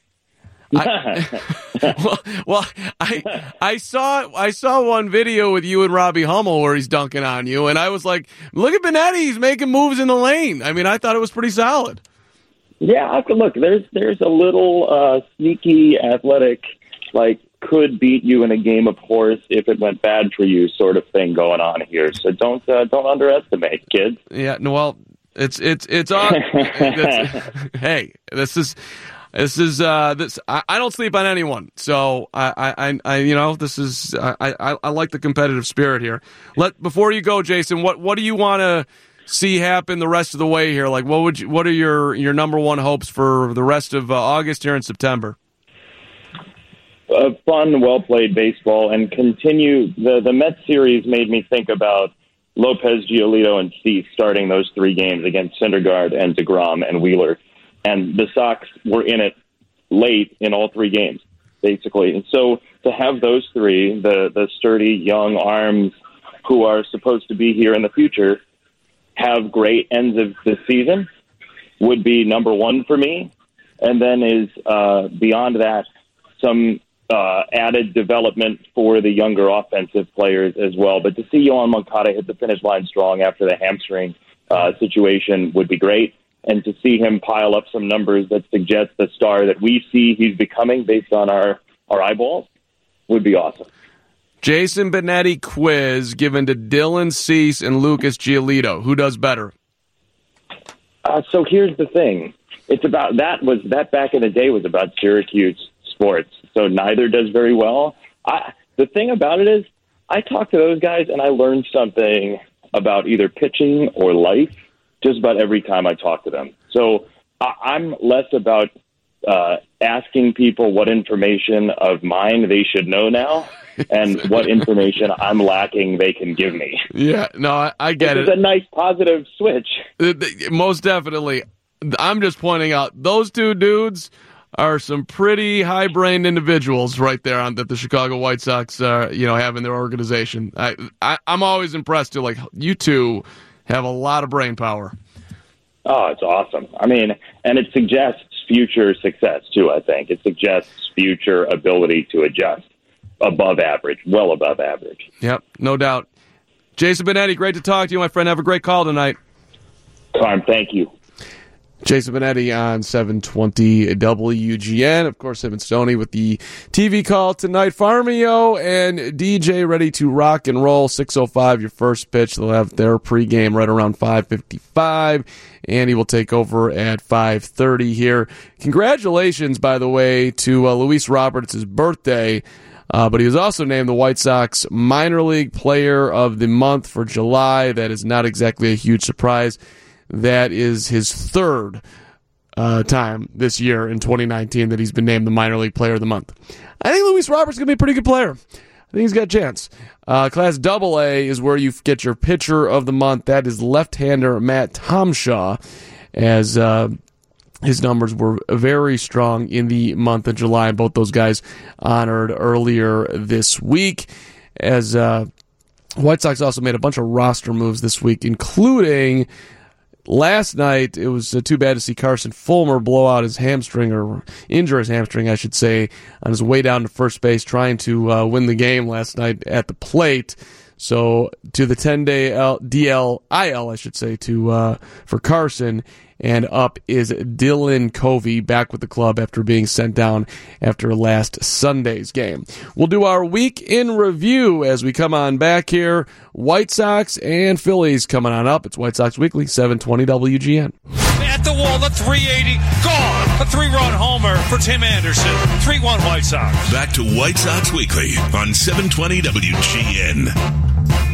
I saw one video with you and Robbie Hummel where he's dunking on you, and I was like, look at Benetti, he's making moves in the lane. I mean, I thought it was pretty solid. Yeah, look, there's a little sneaky, athletic, like could beat you in a game of horse if it went bad for you sort of thing going on here. So don't underestimate, kids. Yeah, no, well, it's on. Hey, this is. This is this. I don't sleep on anyone, so I you know, this is I like the competitive spirit here. Before you go, Jason, what do you want to see happen the rest of the way here? Like, what are your number one hopes for the rest of August here in September? Fun, well played baseball, and continue the Mets series made me think about Lopez, Giolito, and Cease starting those three games against Syndergaard and DeGrom and Wheeler. And the Sox were in it late in all three games, basically. And so to have those three, the sturdy young arms who are supposed to be here in the future, have great ends of the season would be number one for me. And then is beyond that, some added development for the younger offensive players as well. But to see Yohan Moncada hit the finish line strong after the hamstring situation would be great. And to see him pile up some numbers that suggest the star that we see he's becoming based on our eyeballs would be awesome. Jason Benetti quiz given to Dylan Cease and Lucas Giolito. Who does better? So here's the thing. It's about that back in the day was about Syracuse sports. So neither does very well. The thing about it is I talk to those guys and I learn something about either pitching or life just about every time I talk to them. So I'm less about asking people what information of mine they should know now and what information I'm lacking they can give me. Yeah, no, I get it. It's a nice positive switch. Most definitely. I'm just pointing out those two dudes are some pretty high-brained individuals right there that the Chicago White Sox have in their organization. I'm always impressed too. Like, you two have a lot of brain power. Oh, it's awesome. I mean, and it suggests future success, too, I think. It suggests future ability to adjust above average, well above average. Yep, no doubt. Jason Benetti, great to talk to you, my friend. Have a great call tonight. Carm, thank you. Jason Benetti on 720 WGN. Of course, him and Stoney with the TV call tonight. Farmio and DJ ready to rock and roll. 6:05, your first pitch. They'll have their pregame right around 5:55. Andy will take over at 5:30 here. Congratulations, by the way, to Luis Roberts. It's his birthday. But he was also named the White Sox Minor League Player of the Month for July. That is not exactly a huge surprise. That is his third time this year in 2019 that he's been named the Minor League Player of the Month. I think Luis Roberts is going to be a pretty good player. I think he's got a chance. Class AA is where you get your pitcher of the month. That is left-hander Matt Tomshaw, as his numbers were very strong in the month of July. Both those guys honored earlier this week. As White Sox also made a bunch of roster moves this week, including... Last night, it was too bad to see Carson Fulmer blow out his hamstring, or injure his hamstring, I should say, on his way down to first base, trying to win the game last night at the plate. So to the 10-day DL IL, I should say, for Carson, and up is Dylan Covey, back with the club after being sent down after last Sunday's game. We'll do our week in review as we come on back here. White Sox and Phillies coming on up. It's White Sox Weekly, 720 WGN. At the wall, the 380, gone. A three-run homer for Tim Anderson. 3-1 White Sox. Back to White Sox Weekly on 720 WGN.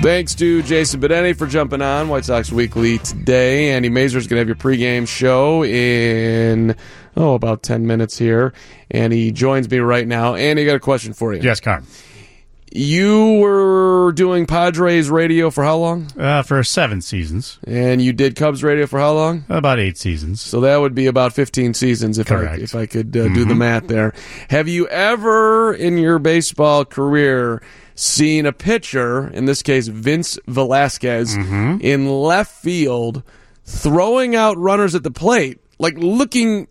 Thanks to Jason Benetti for jumping on White Sox Weekly today. Andy Mazur is going to have your pregame show in, about 10 minutes here. And he joins me right now. Andy, I got a question for you. Yes, Carm. You were doing Padres radio for how long? For 7 seasons. And you did Cubs radio for how long? About 8 seasons. So that would be about 15 seasons if I could do the math there. Have you ever in your baseball career... seen a pitcher, in this case Vince Velasquez, in left field throwing out runners at the plate, like looking...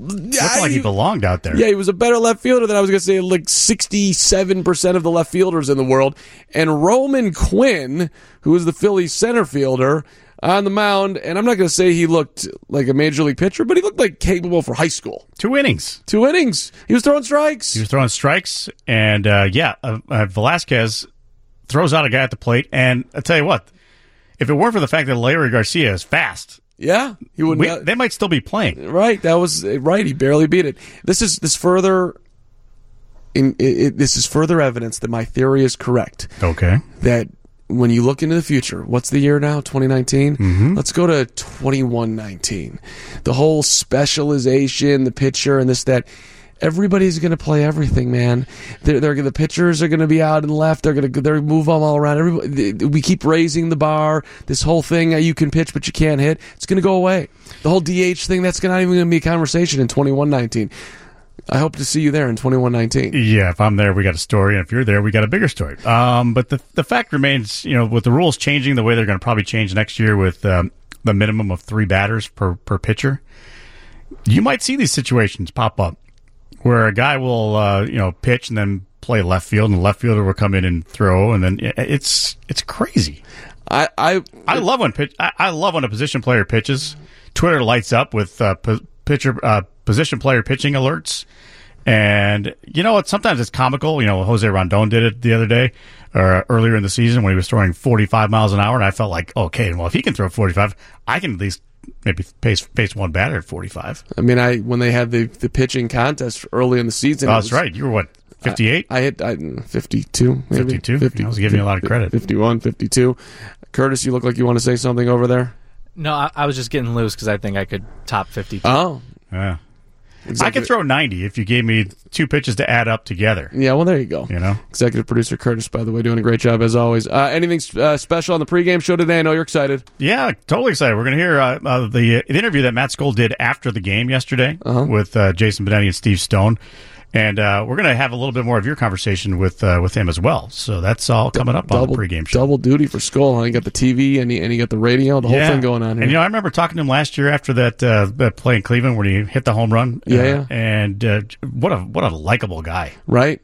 Looked like he belonged out there. Yeah, he was a better left fielder than, I was going to say, like 67% of the left fielders in the world. And Roman Quinn, who was the Phillies center fielder, on the mound, and I'm not going to say he looked like a major league pitcher, but he looked like capable for high school. Two innings. He was throwing strikes. And Velasquez throws out a guy at the plate, and I'll tell you what, if it weren't for the fact that Leury Garcia is fast, Yeah, he wouldn't. They might still be playing. Right, that was right. He barely beat it. This is further evidence that my theory is correct. Okay. That when you look into the future, what's the year now? 2019. Mm-hmm. Let's go to 2119. The whole specialization, the pitcher, and this that. Everybody's going to play everything, man. The pitchers are going to be out and left. They're going to move them all around. We keep raising the bar. This whole thing, you can pitch but you can't hit, it's going to go away. The whole DH thing, that's not even going to be a conversation in 2119. I hope to see you there in 2119. Yeah, if I'm there, we got a story, and if you're there, we got a bigger story. But the fact remains, with the rules changing the way they're going to probably change next year with the minimum of 3 batters per pitcher, you might see these situations pop up, where a guy will, pitch and then play left field, and the left fielder will come in and throw, and then it's crazy. I love when a position player pitches. Twitter lights up with position player pitching alerts, and you know what? Sometimes it's comical. Jose Rondon did it the other day or earlier in the season when he was throwing 45 miles an hour, and I felt like, okay, well, if he can throw 45, I can at least. Maybe face one batter at 45. I mean, when they had the pitching contest early in the season. Oh, that's right. You were what, 58? I hit 52. Maybe. 52? 50, I was giving you a lot of credit. 51, 52. Curtis, you look like you want to say something over there. No, I was just getting loose because I think I could top 52. Oh. Yeah. Executive. I could throw 90 if you gave me 2 pitches to add up together. Yeah, well, there you go. Executive producer Curtis, by the way, doing a great job as always. Anything special on the pregame show today? I know you're excited. Yeah, totally excited. We're going to hear the interview that Matt Skole did after the game yesterday with Jason Benetti and Steve Stone. And we're going to have a little bit more of your conversation with him as well. So that's all coming up on the pregame show. Double duty for Skole. He got the TV and he got the radio, the whole thing going on here. And I remember talking to him last year after that play in Cleveland where he hit the home run. Yeah. And what a likable guy. Right.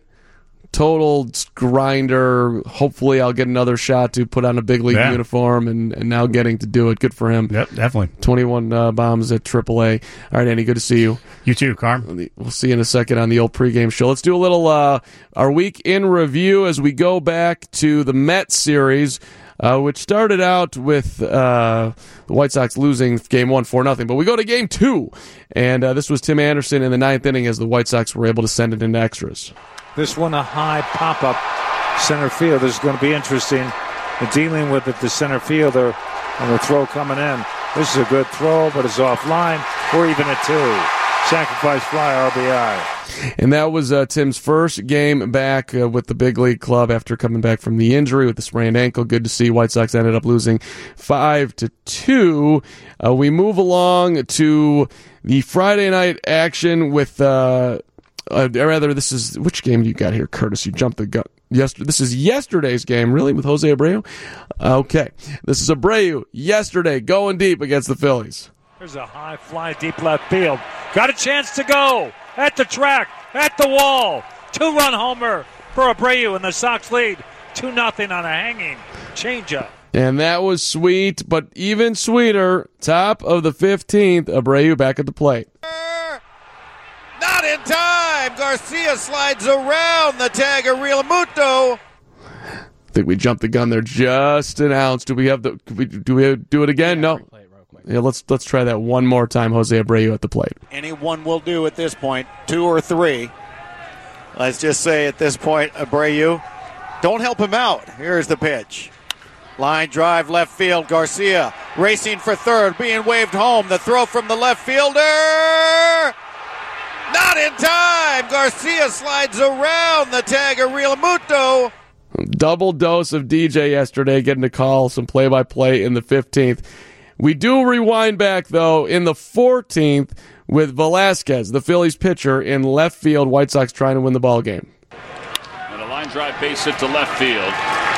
Total grinder. Hopefully I'll get another shot to put on a big league uniform and now getting to do it. Good for him. Yep, definitely. 21 bombs at AAA. All right, Andy, good to see you. You too, Carm. We'll see you in a second on the old pregame show. Let's do a little our week in review as we go back to the Mets series, which started out with the White Sox losing Game 1 4-0. But we go to Game 2, and this was Tim Anderson in the ninth inning as the White Sox were able to send it into extras. This one, a high pop-up center field. This is going to be interesting dealing with it, the center fielder, and the throw coming in. This is a good throw, but it's offline or even a 2. Sacrifice fly RBI. And that was Tim's first game back with the big league club after coming back from the injury with the sprained ankle. Good to see. White Sox ended up losing 5-2. We move along to the Friday night action with... this is which game you got here, Curtis? You jumped the gun. This is yesterday's game, really, with Jose Abreu. Okay, this is Abreu yesterday going deep against the Phillies. There's a high fly deep left field. Got a chance to go at the track, at the wall. 2-run homer for Abreu, and the Sox lead 2-0 on a hanging changeup. And that was sweet, but even sweeter, top of the 15th, Abreu back at the plate. Not in time. Garcia slides around the tag of Realmuto. I think we jumped the gun there just an ounce. Do we do it again? No. Yeah, let's try that one more time. Jose Abreu at the plate. Anyone will do at this point. 2 or 3. Let's just say at this point, Abreu, don't help him out. Here's the pitch. Line drive left field. Garcia racing for third, being waved home. The throw from the left fielder. Not in time! Garcia slides around the tag of Realmuto. Double dose of DJ yesterday, getting to call some play-by-play in the 15th. We do rewind back, though, in the 14th with Velasquez, the Phillies pitcher, in left field. White Sox trying to win the ballgame. And a line drive base hit to left field.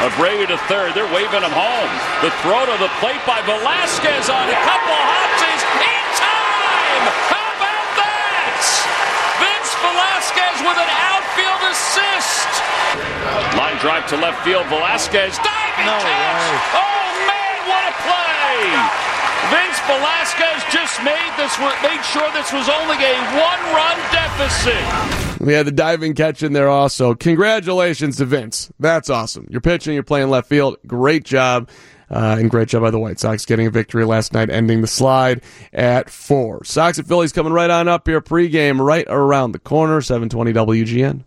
Abreu to third. They're waving him home. The throw to the plate by Velasquez on a couple hopsies. In time! How about that? Vince Velasquez with an outfield assist. Line drive to left field. Velasquez diving catch. Way. Oh man, what a play! Vince Velasquez just made sure this was only a 1-run deficit. We had the diving catch in there also. Congratulations to Vince. That's awesome. You're pitching. You're playing left field. Great job. And great job by the White Sox getting a victory last night, ending the slide at 4. Sox and Phillies coming right on up here. Pregame right around the corner, 720 WGN.